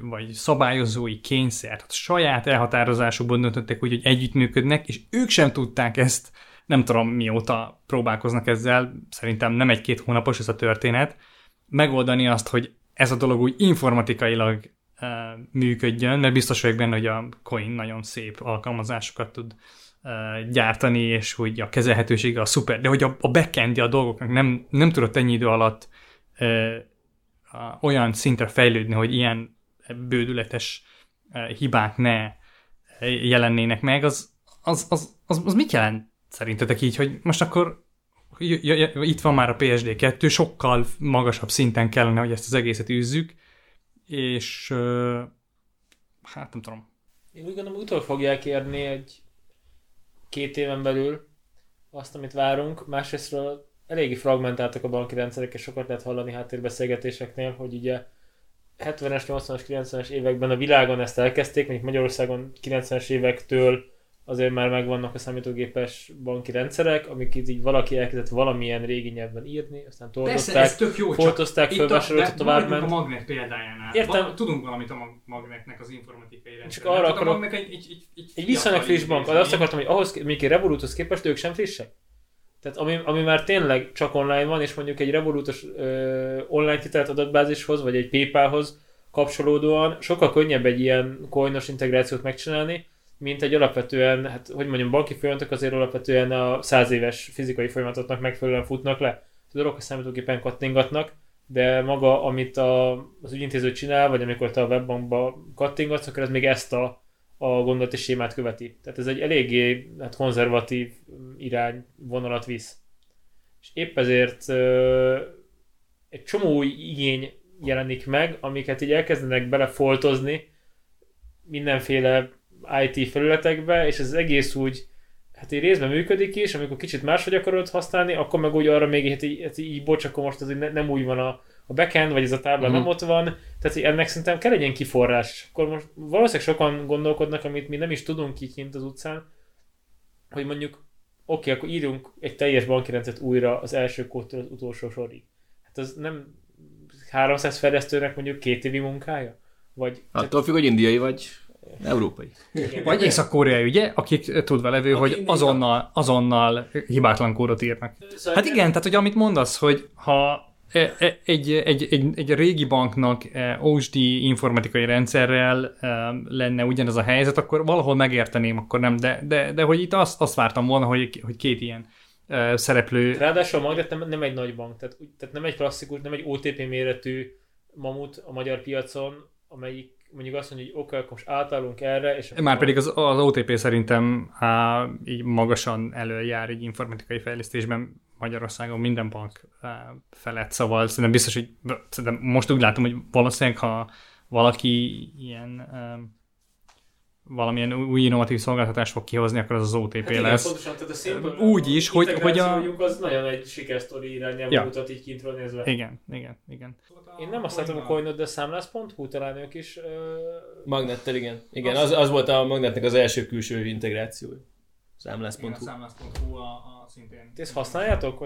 vagy szabályozói kényszer, tehát saját elhatározásukból döntöttek úgy, hogy együttműködnek, és ők sem tudták ezt, nem tudom mióta próbálkoznak ezzel, szerintem nem egy-két hónapos ez a történet, megoldani azt, hogy ez a dolog úgy informatikailag működjön, mert biztos vagyok benne, hogy a Coin nagyon szép alkalmazásokat tud gyártani, és hogy a kezelhetősége a szuper, de hogy a backendje a dolgoknak nem tudott ennyi idő alatt olyan szintre fejlődni, hogy ilyen bődületes hibák ne jelennének meg, az mit jelent szerintetek így, hogy most akkor itt van már a PSD2, sokkal magasabb szinten kellene, hogy ezt az egészet űzzük, és hát nem tudom. Én úgy gondolom, utol fogják érni egy 2 éven belül azt, amit várunk. Másrésztről eléggé fragmentáltak a banki rendszerek, és sokat lehet hallani háttérbeszélgetéseknél, hogy ugye 70-es, 80-as, 90-es években a világon ezt elkezdték, mondjuk Magyarországon 90-es évektől azért már megvannak a számítógépes banki rendszerek, amik így valaki elkezdett valamilyen régi nyelvben írni, aztán toltozták, fölvásárolta, továbbment. A Magnet példájánál. Értem. Tudunk valamit a Magnetnek az informatikai rendszerre. Arra akarok, a Magnet egy viszonylag friss bank, de azt akartam, hogy ahhoz, még egy Revoluthoz képest, ők sem frissek. Tehát ami már tényleg csak online van, és mondjuk egy Revolutos online kitelt adatbázishoz, vagy egy PayPalhoz kapcsolódóan sokkal könnyebb egy ilyen coinos integrációt megcsinálni, mint egy alapvetően, hát hogy mondjam, banki folyamatok azért alapvetően a 100 éves fizikai folyamatoknak megfelelően futnak le. A dolgok a számítógépen kattingatnak, de maga, amit az ügyintéző csinál, vagy amikor te a webbankba kattingatsz, akkor ez még ezt a gondolati sémát követi. Tehát ez egy eléggé hát konzervatív irányvonalat visz. És épp ezért egy csomó új igény jelenik meg, amiket így elkezdenek belefoltozni mindenféle IT felületekbe, és ez egész úgy hát így részben működik is, amikor kicsit máshogy akarod használni, akkor meg úgy arra még így bocs, akkor most ez nem úgy van a backend, vagy ez a tábla nem ott van, tehát ennek szerintem kell egy ilyen kiforrás. Akkor most valószínűleg sokan gondolkodnak, amit mi nem is tudunk így kint az utcán, hogy mondjuk oké, akkor írjunk egy teljes banki rendszert újra az első kódtól az utolsó sorig. Hát az nem 300 fejlesztőnek mondjuk 2 évi munkája? Vagy, attól függ, hogy indiai vagy. Európai. Igen. Vagy Észak-Koreai, ugye, akik tudva levő, hogy azonnal hibátlan kódot írnak. Szóval hát igen, tehát hogy amit mondasz, hogy ha egy régi banknak ósdi informatikai rendszerrel lenne ugyanaz a helyzet, akkor valahol megérteném, akkor nem, de hogy itt azt vártam volna, hogy 2 ilyen szereplő... Ráadásul a Magnet nem egy nagy bank, tehát nem egy klasszikus, nem egy OTP méretű mamut a magyar piacon, amelyik mondjuk azt mondja, hogy akkor most átállunk erre. És már pedig az OTP szerintem így magasan előjár egy informatikai fejlesztésben Magyarországon minden bank felett, szóval szerintem biztos, hogy szerintem most úgy látom, hogy valószínűleg, ha valaki ilyen valamilyen új innovatív szolgáltatást fog kihozni, akkor az az OTP hát lesz. Igen, pontosan, tehát a szimple úgy is, hogy az nagyon egy sikersztori irányába mutat így kintről nézve. Igen. Én nem azt látom a Coinot, de számlász.hu talán ők is... Magnettel, igen. Az volt a Magnetnek az első külső integrációja. Számlász.hu. Igen, a számlász.hu a szintén. Ezt használjátok,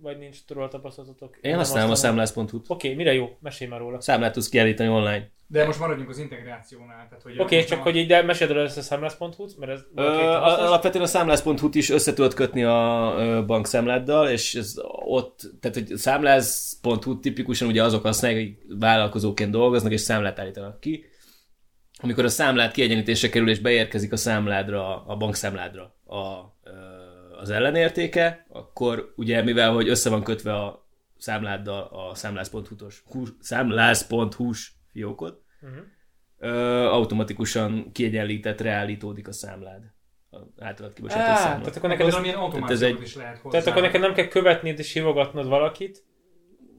vagy nincs róla tapasztalatotok? Én használom a számlász.hu-t. Oké, mire jó? Mesélj már róla. Számlát tudsz kiállítani online. De most maradjunk az integrációnál. Oké, csak hogy így meséld el össze a számlász.hu-t, mert ez... Alapvetően a számlász.hu-t is össze tudod kötni a bankszámláddal, és ez ott, tehát hogy számlász.hu tipikusan ugye azok használják, hogy vállalkozóként dolgoznak, és számlát állítanak ki. Amikor a számlát kiegyenlítésre kerül, és beérkezik a számládra, a bankszámládra az ellenértéke, akkor ugye mivel, hogy össze van kötve a számláddal a számlász.hu-s fiókot, automatikusan kiegyenlített, reállítódik a számlád. Általad kibocsátó számlád. Tehát akkor neked valamilyen automációt is lehet hozzá. Tehát akkor neked nem kell követnéd és hívogatnod valakit.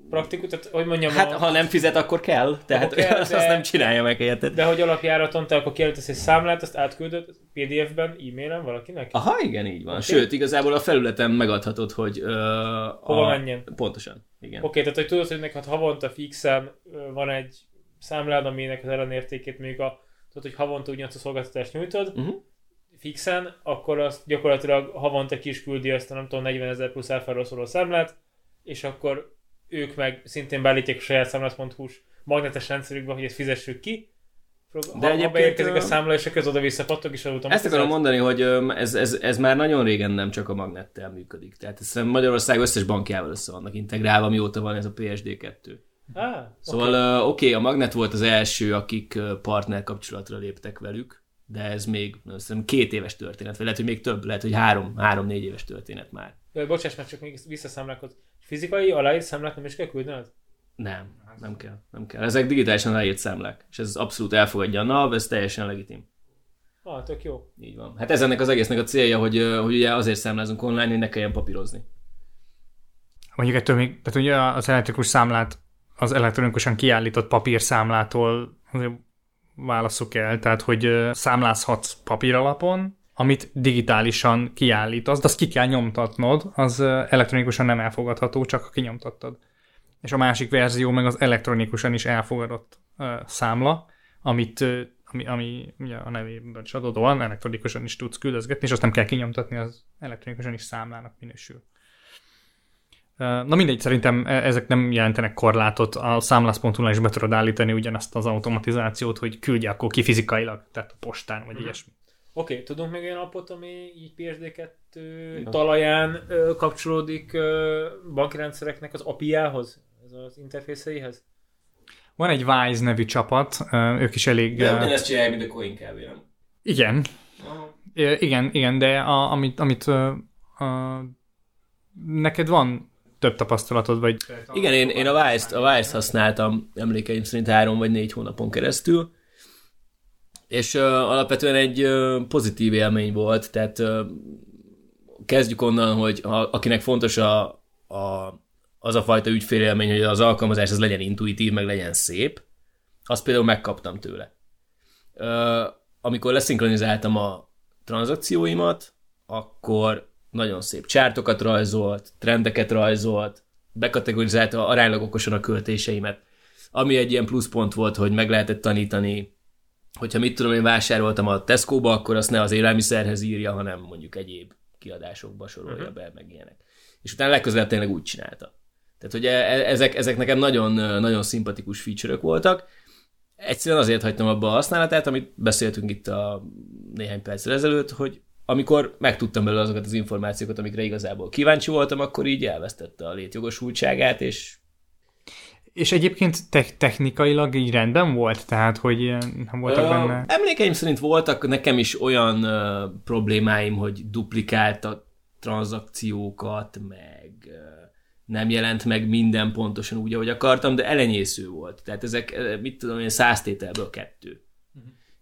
Praktikus, tehát hogy mondjam... Hát ha nem fizet, akkor kell. Tehát akkor kell, azt nem csinálja meg, érted? De hogy alapjáraton te akkor kijelöltesz egy számlát, azt átküldöd PDF-ben, e-mailen valakinek? Aha, igen, így van. Okay. Sőt, igazából a felületen megadhatod, hogy... hova menjen? Pontosan, igen. Oké, tehát hogy tudod, hogy neked havonta fixen van egy számlád, aminek az ellenértékét még a... Tudod, hogy havonta ugyanazt a szolgáltatást nyújtod, fixen, akkor azt gyakorlatilag havonta ki is küldi azt a nem tudom 40 000 plusz elfáról szóló számlát, és akkor ők meg szintén beállítják a saját számlász.hu-s magnetes rendszerükbe, hogy ezt fizessük ki. De ha beérkezik a számla, és a köz oda-vissza pattog, és adultam. Ezt akarom mondani, hogy ez már nagyon régen nem csak a magnettel működik. Tehát ez Magyarország összes bankjával össze vannak integrálva, mióta van ez a PSD2. Szóval oké, a Magnet volt az első, akik partner kapcsolatra léptek velük, de ez még szerintem 2 éves történet, vagy lehet, hogy még több, lehet, hogy 3-4 éves történet már. Bocsáss meg, csak még visszaszámlákhoz. Fizikai aláírt számlát nem is kell küldnöd? Nem kell. Ezek digitálisan aláírt számlák, és ez abszolút elfogadja a NAV, ez teljesen legitim. Tök jó. Így van. Hát ez ennek az egésznek a célja, hogy ugye azért számlázunk online, hogy ne kelljen papírozni. Mondjuk ettől még, tehát ugye az elektronikus számlát az elektronikusan kiállított papírszámlától válasszuk el, tehát hogy számlázhatsz papír alapon, amit digitálisan kiállítasz, de azt ki kell nyomtatnod, az elektronikusan nem elfogadható, csak ha kinyomtattad. És a másik verzió meg az elektronikusan is elfogadott számla, ami ugye a nevében is adódóan elektronikusan is tudsz küldözgetni, és azt nem kell kinyomtatni, az elektronikusan is számlának minősül. Na mindegy, szerintem ezek nem jelentenek korlátot, a számlász.hu-nál is be tudod állítani ugyanazt az automatizációt, hogy küldje akkor ki fizikailag, tehát a postán, vagy ilyesmi. Oké, tudunk még olyan appot, ami így PSD2 talaján kapcsolódik bankrendszereknek az API-jához, az interfészeihez? Van egy Wise nevű csapat, ők is elég... De ezt csinálják, mint a Coin kb, nem? Igen. Igen, de amit neked van több tapasztalatod, vagy... Igen, én a Wise-t használtam emlékeim szerint 3 vagy 4 hónapon keresztül, és alapvetően egy pozitív élmény volt, tehát kezdjük onnan, hogy akinek fontos az a fajta ügyfélélmény, hogy az alkalmazás az legyen intuitív, meg legyen szép, azt például megkaptam tőle. Amikor leszinkronizáltam a tranzakcióimat, akkor nagyon szép csártokat rajzolt, trendeket rajzolt, bekategorizálta aránylag okosan a költéseimet, ami egy ilyen pluszpont volt, hogy meg lehetett tanítani, hogyha mit tudom, én vásároltam a Tesco-ba, akkor azt ne az élelmiszerhez írja, hanem mondjuk egyéb kiadásokba sorolja be, meg ilyenek. És utána legközelebb tényleg úgy csinálta. Tehát, hogy ezek nekem nagyon, nagyon szimpatikus feature-ök voltak. Egyszerűen azért hagytam abba a használatát, amit beszéltünk itt a néhány perccel ezelőtt, hogy amikor megtudtam belőle azokat az információkat, amikre igazából kíváncsi voltam, akkor így elvesztette a létjogosultságát, és... És egyébként technikailag így rendben volt? Tehát, hogy nem voltak benne... Emlékeim szerint voltak nekem is olyan problémáim, hogy duplikáltak tranzakciókat, meg nem jelent meg minden pontosan úgy, ahogy akartam, de elenyésző volt. Tehát ezek, mit tudom én, 100 tételből 2.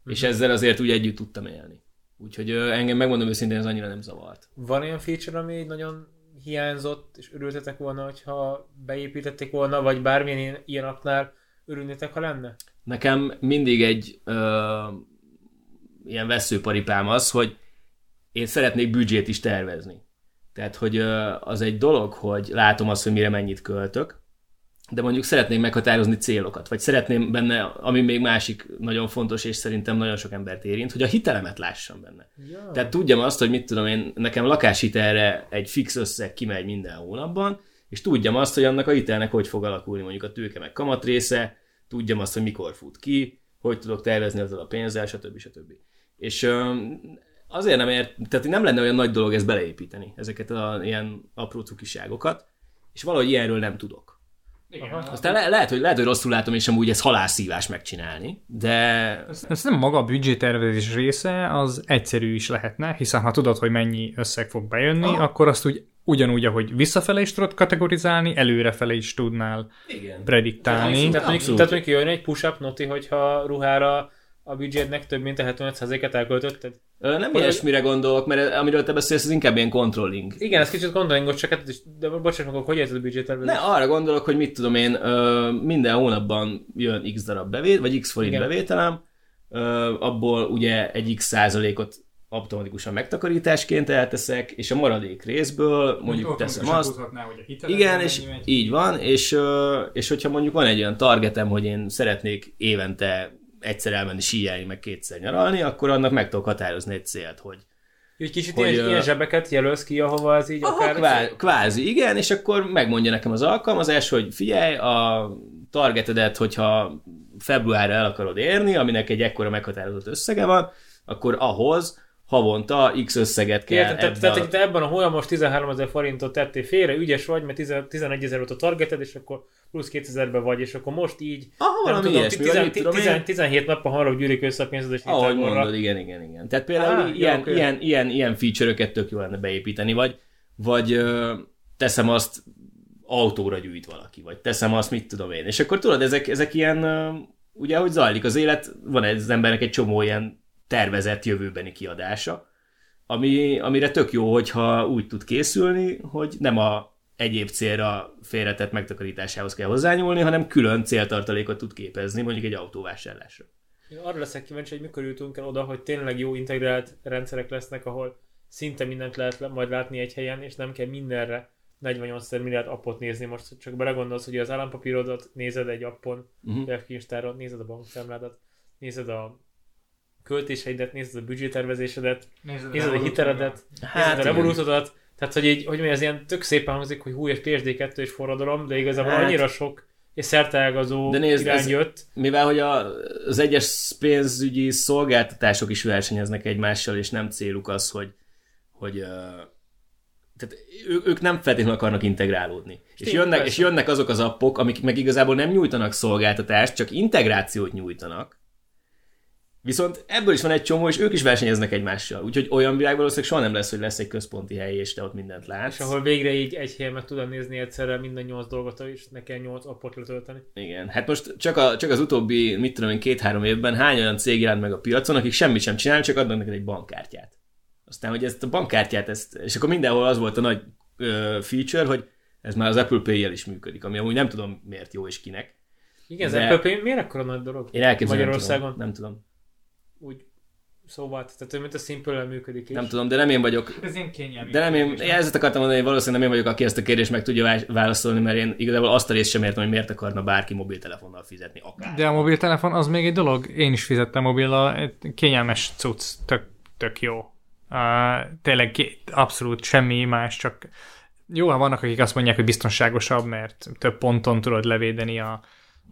És ezzel azért úgy együtt tudtam élni. Úgyhogy engem, megmondom őszintén, ez annyira nem zavart. Van olyan feature, ami így nagyon... hiányzott, és örültetek volna, hogyha beépítették volna, vagy bármilyen ilyen appnál örülnétek, ha lenne? Nekem mindig egy ilyen vesszőparipám az, hogy én szeretnék büdzsét is tervezni. Tehát, hogy az egy dolog, hogy látom azt, hogy mire mennyit költök, de mondjuk szeretném meghatározni célokat, vagy szeretném benne, ami még másik nagyon fontos, és szerintem nagyon sok embert érint, hogy a hitelemet lássam benne. Ja. Tehát tudjam azt, hogy mit tudom én, nekem lakáshitelre egy fix összeg kimegy minden hónapban, és tudjam azt, hogy annak a hitelnek hogy fog alakulni mondjuk a tőke meg kamat része, tudjam azt, hogy mikor fut ki, hogy tudok tervezni azzal a pénzzel, stb. És azért tehát nem lenne olyan nagy dolog ezt beleépíteni, ezeket ilyen apró cukiságokat, és valahogy ilyenről nem tudok. Igen. Aztán lehet, hogy rosszul látom, és amúgy ez halálszívás megcsinálni, de... Ez nem maga a büdzsétervezés része, az egyszerű is lehetne, hiszen ha tudod, hogy mennyi összeg fog bejönni, akkor azt úgy ugyanúgy, ahogy visszafele is tudod kategorizálni, előrefele is tudnál prediktálni. Tehát mondjuk jön egy push-up noti, hogyha ruhára a büdzsédnek több mint a 75%-et elköltötted? Nem ilyesmire gondolok, mert amiről te beszélsz, az inkább ilyen controlling. Igen, ez kicsit controllingos, csak hát, de bocsánat maguk, hogy érted a büdzsétervezés? Ne, arra gondolok, hogy mit tudom én, minden hónapban jön x darab bevétel, vagy x forint bevételem, abból ugye egy x százalékot automatikusan megtakarításként elteszek, és a maradék részből mondjuk ott teszem azt. Igen, és így van, és hogyha mondjuk van egy olyan targetem, hogy én szeretnék évente egyszer elmenni síelni, meg kétszer nyaralni, akkor annak meg tudok határozni egy célt, hogy... Úgy kicsit hogy, ilyen zsebeket jelölsz ki, ahova az így akár... Kvázi, igen, és akkor megmondja nekem az alkalmazás, hogy figyelj, a targetedet, hogyha februárra el akarod érni, aminek egy ekkora meghatározott összege van, akkor ahhoz havonta X összeget kell. Értem, tehát te ebben a hónapban most 13.000 forintot tettél félre, ügyes vagy, mert 11.000 volt a targeted, és akkor plusz 2.000-be vagy, és akkor most így, nem tudom, ilyesmi, 17 nappal hamarabb gyűlik össze a pénzed. Ahogy mondod, igen. Tehát például ilyen feature-öket tök jó lenne beépíteni, vagy teszem azt, autóra gyűjt valaki, vagy teszem azt, mit tudom én. És akkor tudod, ezek ilyen, ugye ahogy zajlik az élet, van az embernek egy csomó ilyen tervezett jövőbeni kiadása, amire tök jó, hogyha úgy tud készülni, hogy nem a egyéb célra félretett megtakarításához kell hozzányúlni, hanem külön céltartalékot tud képezni, mondjuk egy autóvásárlásra. Én arra leszek kíváncsi, hogy mikor jutunk el oda, hogy tényleg jó integrált rendszerek lesznek, ahol szinte mindent lehet majd látni egy helyen, és nem kell mindenre 48 milliárd appot nézni most, csak belegondolsz, hogy az állampapírodat nézed egy appon, webkincstáron, nézed a bankszámládat, nézed a költéseidet, nézed a büdzsétervezésedet, nézed a hiteledet, nézed a revolútodat, tehát hogy mi az ilyen tök szépen hangzik, hogy hú, és PSD2 és forradalom, de igazából annyira sok és szerteágazó irány jött. Mivel, hogy az egyes pénzügyi szolgáltatások is versenyeznek egymással, és nem céluk az, hogy tehát ők nem feltétlenül akarnak integrálódni. És jönnek azok az appok, amik meg igazából nem nyújtanak szolgáltatást, csak integrációt nyújtanak. Viszont ebből is van egy csomó, és ők is versenyeznek egymással. Úgyhogy olyan világ valószínűleg soha nem lesz, hogy lesz egy központi hely, és te ott mindent látsz. És ahol végre így egy helyen meg tudod nézni egyszerre minden 8 dolgot, és ne kell 8 appot letölteni. Igen, hát most csak az utóbbi, mit tudom én, 2-3 évben hány olyan cég jelent meg a piacon, akik semmit sem csinál, csak adnak neked egy bankkártyát. Aztán, hogy ezt a bankkártyát, és akkor mindenhol az volt a nagy feature, hogy ez már az Apple Pay-jel is működik, ami amúgy nem tudom miért jó és kinek. Igen, az Apple Pay miért akkor a nagy dolog? Én Magyarországon nem tudom. Úgy szóval, tehát mint a Simple-el működik is. Nem tudom, de nem én vagyok. Ez én kényelmi. De nem én, ezt akartam mondani, hogy valószínűleg nem én vagyok, aki ezt a kérdést meg tudja válaszolni, mert én igazából azt a részt sem értem, hogy miért akarna bárki mobiltelefonnal fizetni akár. De a mobiltelefon az még egy dolog. Én is fizettem mobillal, kényelmes cucc, tök jó. Tényleg abszolút semmi más, csak jó, ha vannak, akik azt mondják, hogy biztonságosabb, mert több ponton tudod levédeni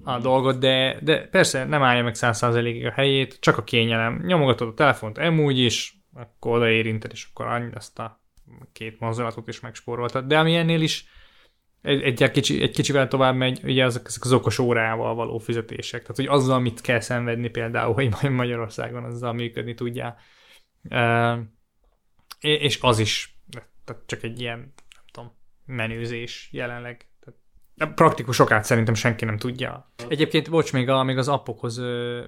a dolgot, de persze nem állja meg 100%-ig a helyét, csak a kényelem. Nyomogatod a telefont amúgy is, akkor odaérinted, és akkor azt a 2 mozdulatot is megspóroltad. De ami ennél is egy kicsivel tovább megy, ugye ezek az okos órával való fizetések. Tehát, hogy azzal mit kell szenvedni például, hogy Magyarországon azzal működni tudjál. És az is tehát csak egy ilyen, nem tudom, menőzés jelenleg. Praktikus okát szerintem senki nem tudja. Egyébként, bocs, még az appokhoz,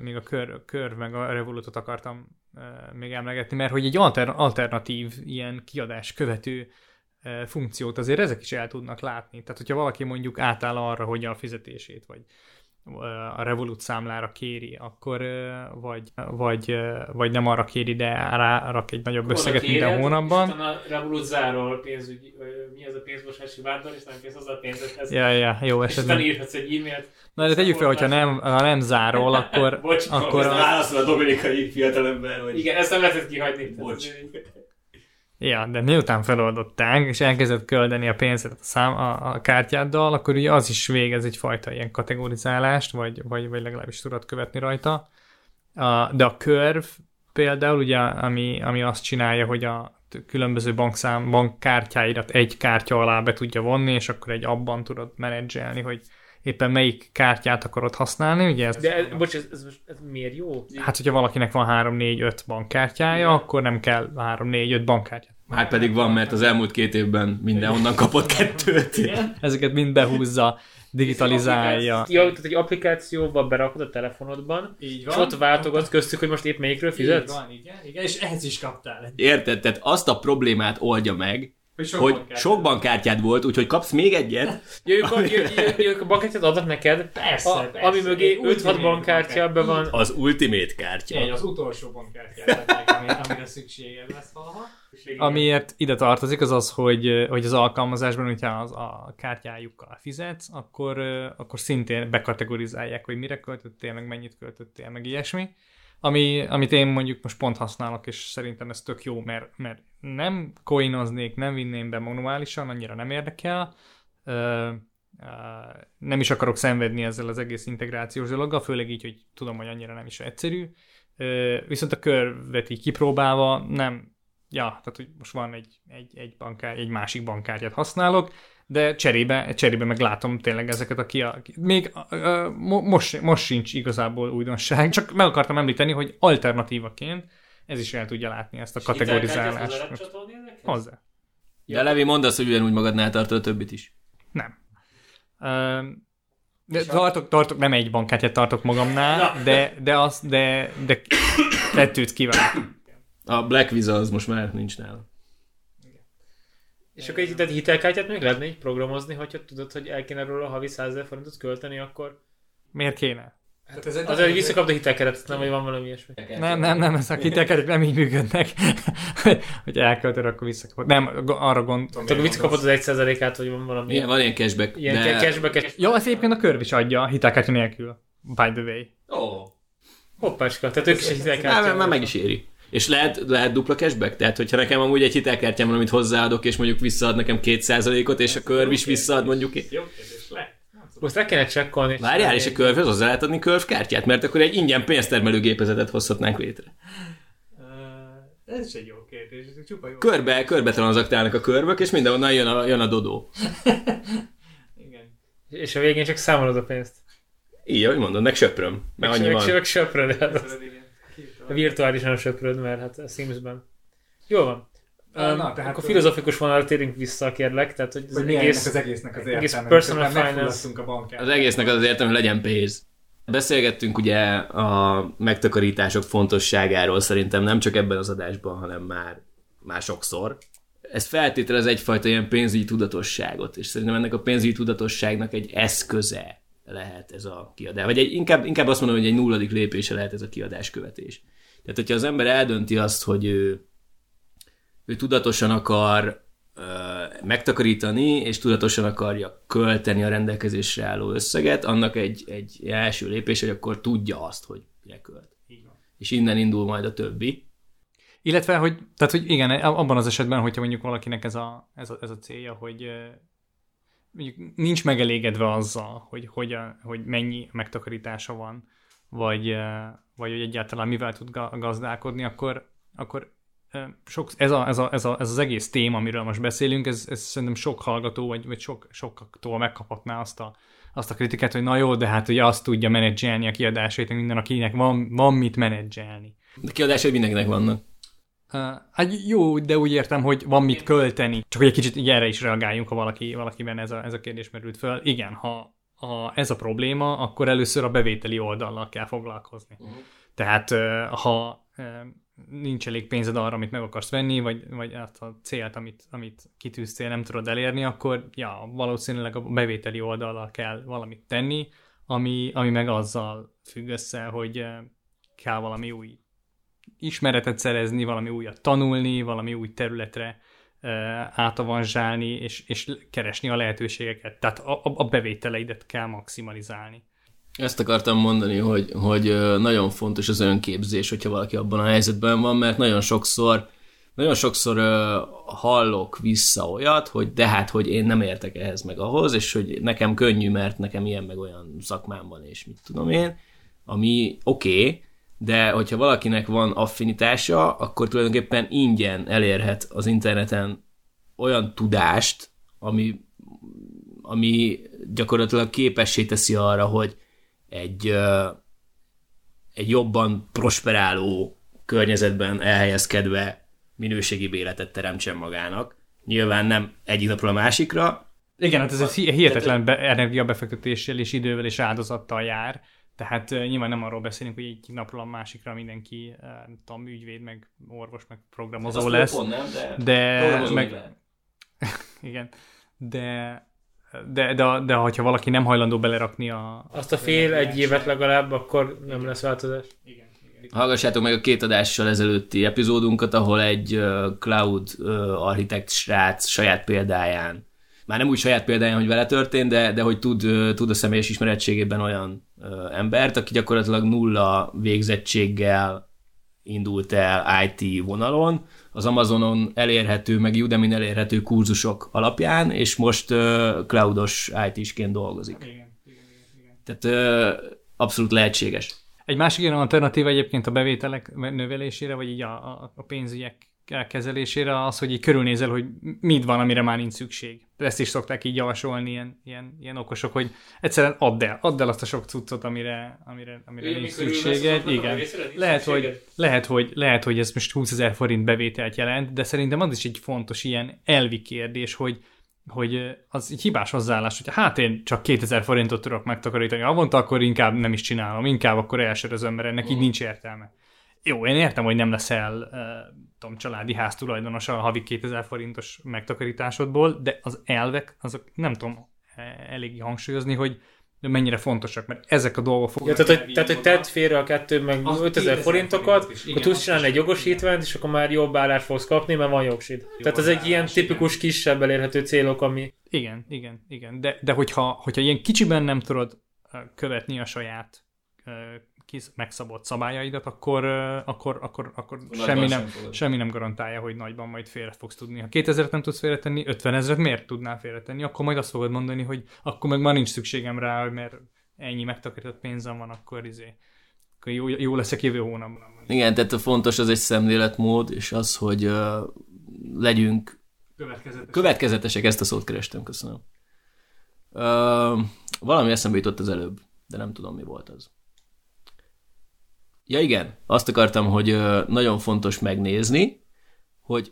még a kör meg a Revolutot akartam még emlegetni, mert hogy egy alternatív ilyen kiadás követő funkciót azért ezek is el tudnak látni. Tehát, hogyha valaki mondjuk átáll arra, hogy a fizetését, vagy a Revolut számlára kéri, akkor vagy nem arra kéri, de rak egy nagyobb összeget minden hónapban. És a Revolut zárol pénzügy, mi ez a pénzmosási váddal, és nem kész az a pénzet. Ez jó esetben. És írhatsz egy e-mailt. Na, de tegyük fel, hogyha nem zárol, akkor... Bocs, akkor válaszol a dominikai fiatalember, hogy... Igen, ezt nem lehetett kihagyni. Bocs. Ja, de miután feloldották, és elkezdett küldeni a pénzedet a kártyáddal, akkor ugye az is végez egyfajta ilyen kategorizálást, vagy legalábbis tudod követni rajta. De a Curve például, ugye, ami azt csinálja, hogy a különböző bankkártyáidat egy kártya alá be tudja vonni, és akkor egy abban tudod menedzselni, hogy éppen melyik kártyát akarod használni, ugye? Ez miért jó? Hát, hogyha valakinek van 3-4-5 bankkártyája, akkor nem kell 3-4-5 bankkártyát Hát pedig van, mert az elmúlt 2 évben mindenhonnan kapott 2-t. Igen. Ezeket mind behúzza, digitalizálja. Jó, tehát egy applikációba berakod a telefonodban, így van, és ott váltogatsz köztük, hogy most épp melyikről fizetsz? Így van, igen, igen, és ehhez is kaptál. Érted, tehát azt a problémát oldja meg, hogy sok bankkártyád volt, úgyhogy kapsz még egyet. Jöjjük a bankkártyát adat neked, persze, ami mögé 5-6 bankkártyában van. Az ultimate kártya. Igen, az utolsó bankkártyát, amire szükséged lesz valaha. Amiért ide tartozik az az, hogy az alkalmazásban, hogyha a kártyájukkal fizetsz, akkor szintén bekategorizálják, hogy mire költöttél, meg mennyit költöttél, meg ilyesmi. Amit én mondjuk most pont használok, és szerintem ez tök jó, mert nem coinoznék, nem vinném be manuálisan, annyira nem érdekel. Nem is akarok szenvedni ezzel az egész integrációs dologgal, főleg így, hogy tudom, hogy annyira nem is egyszerű. Viszont a körvet így kipróbálva nem... Ja, tehát hogy most van egy másik bankkártyát használok, de cserébe meglátom tényleg ezeket, most sincs igazából újdonság, csak meg akartam említeni, hogy alternatívaként ez is el tudja látni ezt a kategorizálást. Hozzá. Ja, de Levi, mondasz, hogy ugyanúgy magadnál tartod a többit is. Nem. De tartok, nem egy bankkártyát tartok magamnál, de kettőt kívánok. A Black Visa az most már nincs nála. És akkor egy hitelkártyát még lehetne így programozni, hogyha tudod, hogy el kéne róla havi 100 000 forintot költeni, akkor... Miért kéne? Hát azért, hogy visszakapd a hitelkeretet, nem, vagy van valami ilyesmi. Nem, ez a hitelkeretek nem így működnek, hogy elköltöd, akkor visszakapod. Nem, arra gondolom. Tehát visszakapod az 1%-át, hogy van valami... Ilyen, van ilyen cashback. Ilyen cashback. Jó, ezt egyébként a Curve is adja a hitelkártya nélkül. By the way. Ó. Hoppáska, tehát ők is egy hitelkártya. Már meg is éri. És lehet dupla cashback? Tehát, hogyha nekem amúgy egy hitelkártyám van, amit hozzáadok, és mondjuk visszaad nekem 2%-ot, és a Curve is visszaad mondjuk... Jó kérdés, most le kellene csekkolni. Várjál, és a Curve-höz hozzá lehet adni Curve kártyát, mert akkor egy ingyen pénztermelő gépezetet hozhatnánk létre. Ez is egy jó kérdés, ez csupa jó. Körbe tranzaktálnak a Curve-ök, és mindenhonnan jön a dodó. Igen. És a végén csak számolod a pénzt. Így, ahogy mondod, meg söpröm. Meg söpröd. Virtuálisan söpröd, mert hát a Sims-ben. Jól van. Na, tehát akkor filozofikus vonalra térünk vissza, kérlek. Tehát, hogy az egésznek az értelme. Personal finance. Az egésznek az értelme, hogy legyen pénz. Beszélgettünk ugye a megtakarítások fontosságáról szerintem nem csak ebben az adásban, hanem már sokszor. Ez feltételez egyfajta ilyen pénzügyi tudatosságot, és szerintem ennek a pénzügyi tudatosságnak egy eszköze lehet ez a kiadás. Vagy inkább azt mondom, hogy egy nulladik lépése lehet ez a kiadáskövetés. Tehát, hogyha az ember eldönti azt, hogy ő tudatosan akar megtakarítani, és tudatosan akarja költeni a rendelkezésre álló összeget, annak egy első lépés, hogy akkor tudja azt, hogy mire költ. És innen indul majd a többi. Illetve, hogy igen, abban az esetben, hogyha mondjuk valakinek ez a célja, hogy mondjuk nincs megelégedve azzal, hogy mennyi megtakarítása van, vagy hogy egyáltalán mivel tud gazdálkodni, akkor ez az egész téma, amiről most beszélünk, ez szerintem sok hallgató, vagy sokaktól megkaphatná azt a kritikát, hogy na jó, de hát ugye azt tudja menedzselni a kiadásait, minden, akinek van mit menedzselni. A kiadásai mindenkinek vannak. Hát jó, de úgy értem, hogy van mit költeni. Csak hogy egy kicsit erre is reagáljunk, ha valakiben ez a kérdés merült föl. Igen, ha ez a probléma, akkor először a bevételi oldallal kell foglalkozni. Uh-huh. Tehát ha nincs elég pénzed arra, amit meg akarsz venni, vagy azt a célt, amit kitűztél, nem tudod elérni, akkor ja, valószínűleg a bevételi oldallal kell valamit tenni, ami meg azzal függ össze, hogy kell valami új ismeretet szerezni, valami újat tanulni, valami új területre átavanzsálni, és keresni a lehetőségeket. Tehát a bevételeidet kell maximalizálni. Ezt akartam mondani, hogy nagyon fontos az önképzés, hogyha valaki abban a helyzetben van, mert nagyon sokszor hallok vissza olyat, hogy de hát, hogy én nem értek ehhez meg ahhoz, és hogy nekem könnyű, mert nekem ilyen meg olyan szakmám van, és mit tudom én, ami oké, de hogyha valakinek van affinitása, akkor tulajdonképpen ingyen elérhet az interneten olyan tudást, ami gyakorlatilag képessé teszi arra, hogy egy jobban prosperáló környezetben elhelyezkedve minőségibb életet teremtsen magának. Nyilván nem egyik napról a másikra. Igen, hát ez hihetetlen energiabefektetéssel és idővel és áldozattal jár. Tehát nyilván nem arról beszélünk, hogy egyik napról a másikra mindenki nem tudom, ügyvéd, meg orvos, meg programozó lesz. Pont nem, igen. De hogyha valaki nem hajlandó belerakni a... Azt a fél egy évet legalább, akkor nem lesz változás. Igen. Hallgassátok meg a 2 adással ezelőtti epizódunkat, ahol egy cloud architekt srác saját példáján, már nem úgy saját példáján, hogy vele történt, de hogy tud a személyes ismeretségében olyan embert, aki gyakorlatilag nulla végzettséggel indult el IT vonalon, az Amazonon elérhető, meg Udemy-n elérhető kurzusok alapján, és most cloudos IT-sként dolgozik. Igen. Tehát abszolút lehetséges. Egy másik ilyen alternatíva egyébként a bevételek növelésére, vagy így a pénzügyek kezelésére az, hogy így körülnézel, hogy mit van, amire már nincs szükség. Ezt is szokták így javasolni ilyen okosok, hogy egyszerűen add el azt a sok cuccot, amire nincs szükséged. Igen. Lehet, hogy ez most 20 000 forint bevételt jelent, de szerintem az is egy fontos ilyen elvi kérdés, hogy az egy hibás hozzáállás, hogy hát én csak 2000 forintot tudok megtakarítani havonta, akkor inkább nem is csinálom, inkább akkor elsörözöm, mert ennek így nincs értelme. Jó, én értem, hogy nem leszel családi ház tulajdonosa a havi 2000 forintos megtakarításodból, de az elvek, azok nem tudom eléggé hangsúlyozni, hogy mennyire fontosak, mert ezek a dolgok fognak... Ja, tehát, hogy tedd félre a 2 meg 5000 forintokat, is, igen, akkor tudsz csinálni egy jogosítványt, és akkor már jobb állást fogsz kapni, mert van jogsid. Jó, tehát ez egy ilyen tipikus, kisebb elérhető célok, ami... Igen. De hogyha ilyen kicsiben nem tudod követni a saját megszabott szabályaidat, akkor semmi nem garantálja, hogy nagyban majd félre fogsz tudni. Ha 2000-et nem tudsz félretenni, 50 000-et miért tudnál félretenni? Akkor majd azt fogod mondani, hogy akkor meg már nincs szükségem rá, mert ennyi megtakarított pénzem van, akkor jó leszek jövő hónapban. Igen, tehát fontos az egy szemléletmód, és az, hogy legyünk következetesek. Ezt a szót kerestem, köszönöm. Valami eszembe jutott az előbb, de nem tudom, mi volt az. Ja igen, azt akartam, hogy nagyon fontos megnézni, hogy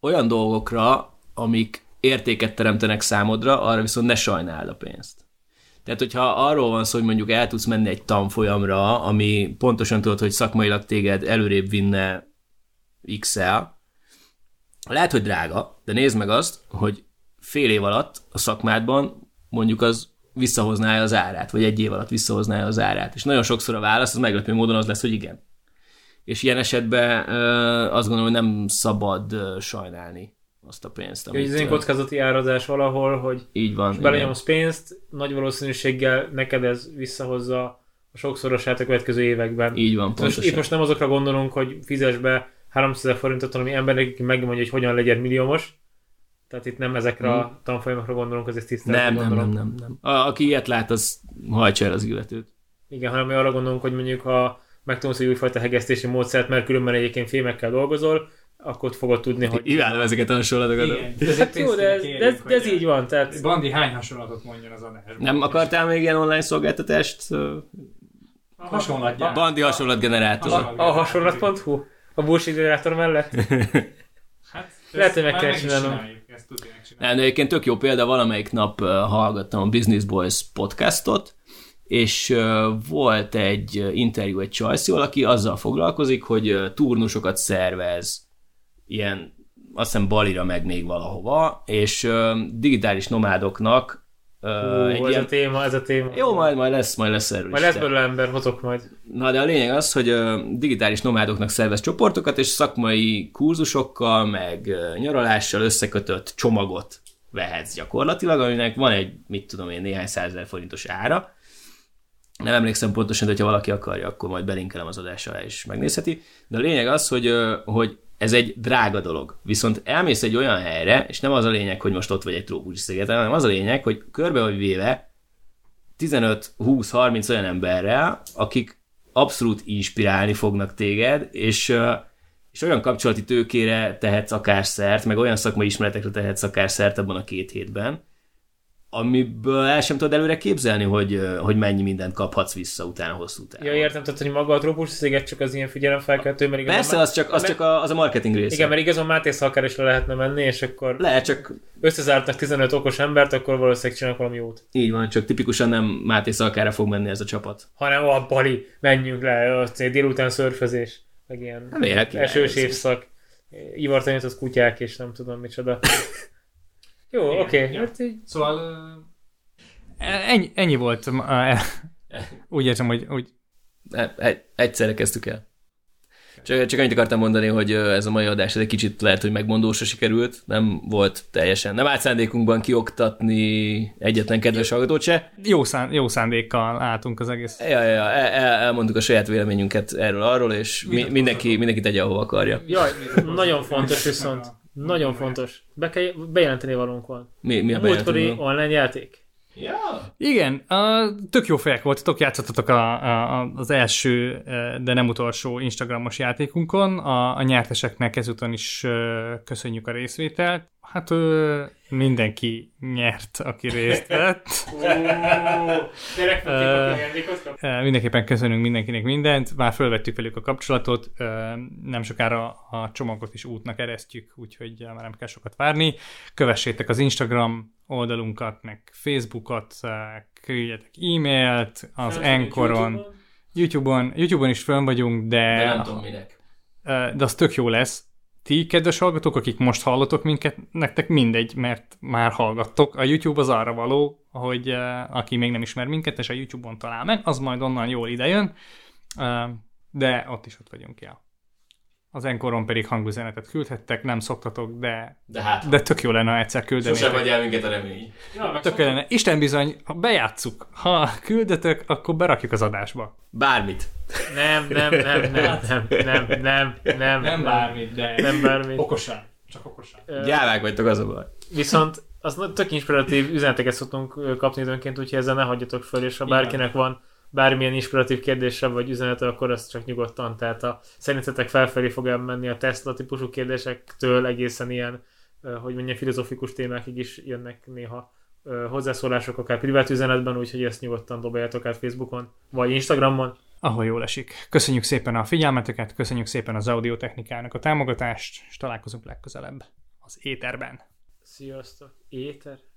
olyan dolgokra, amik értéket teremtenek számodra, arra viszont ne sajnáld a pénzt. Tehát, hogyha arról van szó, hogy mondjuk el tudsz menni egy tanfolyamra, ami pontosan tudod, hogy szakmailag téged előrébb vinne X-el, lehet, hogy drága, de nézd meg azt, hogy fél év alatt a szakmádban mondjuk az visszahozná az árát, vagy egy év alatt visszahozná az árát. És nagyon sokszor a válasz az meglepő módon az lesz, hogy igen. És ilyen esetben azt gondolom, hogy nem szabad sajnálni azt a pénzt. Amit... Ez egy kockázati árazás valahol, hogy így van, belenyomsz pénzt, nagy valószínűséggel neked ez visszahozza a sokszorosát a következő években. Így van, pontosan. Itt most nem azokra gondolunk, hogy fizess be 300 000 forintot, hanem embernek megmondja, hogy hogyan legyen milliómos. Tehát itt nem ezekre a tanfolyamokra gondolunk, azért tiszteletben nem. Aki ilyet lát, az hajtsa el az illetőt. Igen, hanem mi arra gondolunk, hogy mondjuk ha megtanulsz egy újfajta hegesztési módszert, mert különben egyébként filmekkel dolgozol, akkor fogod tudni, hogy... Imádom ezeket a hasonlatokat. Hát jó, de ez így van. Tehát... Bandi, hány hasonlatot mondjon az adásban? Nem akartál még ilyen online szolgáltatást? Hasonlatgyár. Bandi hasonlatgenerátor. A hasonlat.hu? A bullshit generátor mellett? Lehet, hogy meg kell csinálnom. Egyébként tök jó példa, valamelyik nap hallgattam a Business Boys podcastot, és volt egy interjú egy csajszól, aki azzal foglalkozik, hogy turnusokat szervez, ilyen, azt hiszem Balira meg még valahova, és digitális nomádoknak... Ez a téma. Jó, majd lesz erről. Majd lesz belőle ember, hozok majd. Na, de a lényeg az, hogy digitális nomádoknak szervez csoportokat, és szakmai kurzusokkal, meg nyaralással összekötött csomagot vehetsz gyakorlatilag, aminek van egy, mit tudom én, néhány 100 000 forintos ára. Nem emlékszem pontosan, de hogyha valaki akarja, akkor majd belinkelem az adás alá, és megnézheti. De a lényeg az, hogy ez egy drága dolog. Viszont elmész egy olyan helyre, és nem az a lényeg, hogy most ott vagy egy trópusi szigeten, hanem az a lényeg, hogy körbe vagy véve 15-20-30 olyan emberrel, akik abszolút inspirálni fognak téged, és olyan kapcsolati tőkére tehetsz akár szert, meg olyan szakmai ismeretekre tehetsz akár szert abban a 2 hétben, amiből el sem tudod előre képzelni, hogy mennyi mindent kaphatsz vissza utána hosszú távon. Ja, értem, tehát, hogy maga a trópussziget csak az ilyen figyelemfelkeltő, mert igazán... Persze, az a marketing része. Igen, mert igazán Máté Szalkár is le lehetne menni, és akkor... Lehet, csak... Összezártnak 15 okos embert, akkor valószínűleg csinálnak valami jót. Így van, csak tipikusan nem Máté Szalkárra fog menni ez a csapat. Hanem a Bali, menjünk le, a délután szörfözés, meg ilyen esős évszak, ivartanyatott kutyák, és nem tudom micsoda. Jó, oké. Okay. Hát így... Szóval... Ennyi volt. Úgy érzem, hogy... Egyszerre kezdtük el. Csak annyit akartam mondani, hogy ez a mai adás egy kicsit lehet, hogy megmondósra sikerült. Nem volt teljesen. Nem állt szándékunkban kioktatni egyetlen kedves hallgatót se. Jó szándékkal álltunk az egész. Ja, elmondtuk a saját véleményünket erről arról, és mindenki tegye, ahova akarja. Jaj, nagyon fontos viszont. Nagyon fontos. Bejelenteni valónk van. Mi a múltkori online játék. Yeah. Igen, tök jó fejek voltatok, játszottatok az első, de nem utolsó Instagramos játékunkon. A nyerteseknek ezúton is köszönjük a részvételt. Hát mindenki nyert, aki részt vett. Mindenképpen köszönünk mindenkinek mindent, már fölvettük velük a kapcsolatot, nem sokára a csomagot is útnak eresztjük, úgyhogy már nem kell sokat várni. Kövessétek az Instagram oldalunkat, meg Facebookot, küldjetek e-mailt, az Anchoron, YouTube-on is fönn vagyunk, de nem tudom minek. De az tök jó lesz. Ti, kedves hallgatók, akik most hallotok minket, nektek mindegy, mert már hallgattok. A YouTube az arra való, hogy aki még nem ismer minket, és a YouTube-on talál meg, az majd onnan jól idejön, de ott is ott vagyunk, ja. Az Anchoron pedig hangüzenetet küldhettek, nem szoktatok, de tök jó lenne, ha egyszer küldeni. Sosem vagy el minket a remény. Ja, tök jó lenne. Isten bizony, ha bejátszuk, ha küldetök, akkor berakjuk az adásba. Bármit. Nem bármit, de nem bármit. Okosan, csak okosan. Gyávák vagytok, az a baj. Viszont az tök inspiratív üzeneteket szoktunk kapni időnként, úgyhogy ezzel ne hagyjatok föl, és ha bárkinek van bármilyen inspiratív kérdésre vagy üzenete, akkor azt csak nyugodtan, tehát szerintetek felfelé fog elmenni a Tesla típusú kérdésektől egészen ilyen, hogy mondjam, filozofikus témákig is jönnek néha hozzászólások, akár privát üzenetben, úgyhogy ezt nyugodtan dobáljátok át Facebookon, vagy Instagramon. Ahol jól esik. Köszönjük szépen a figyelmeteket, köszönjük szépen az Audiotechnikának a támogatást, és találkozunk legközelebb az éterben. Sziasztok! Éter?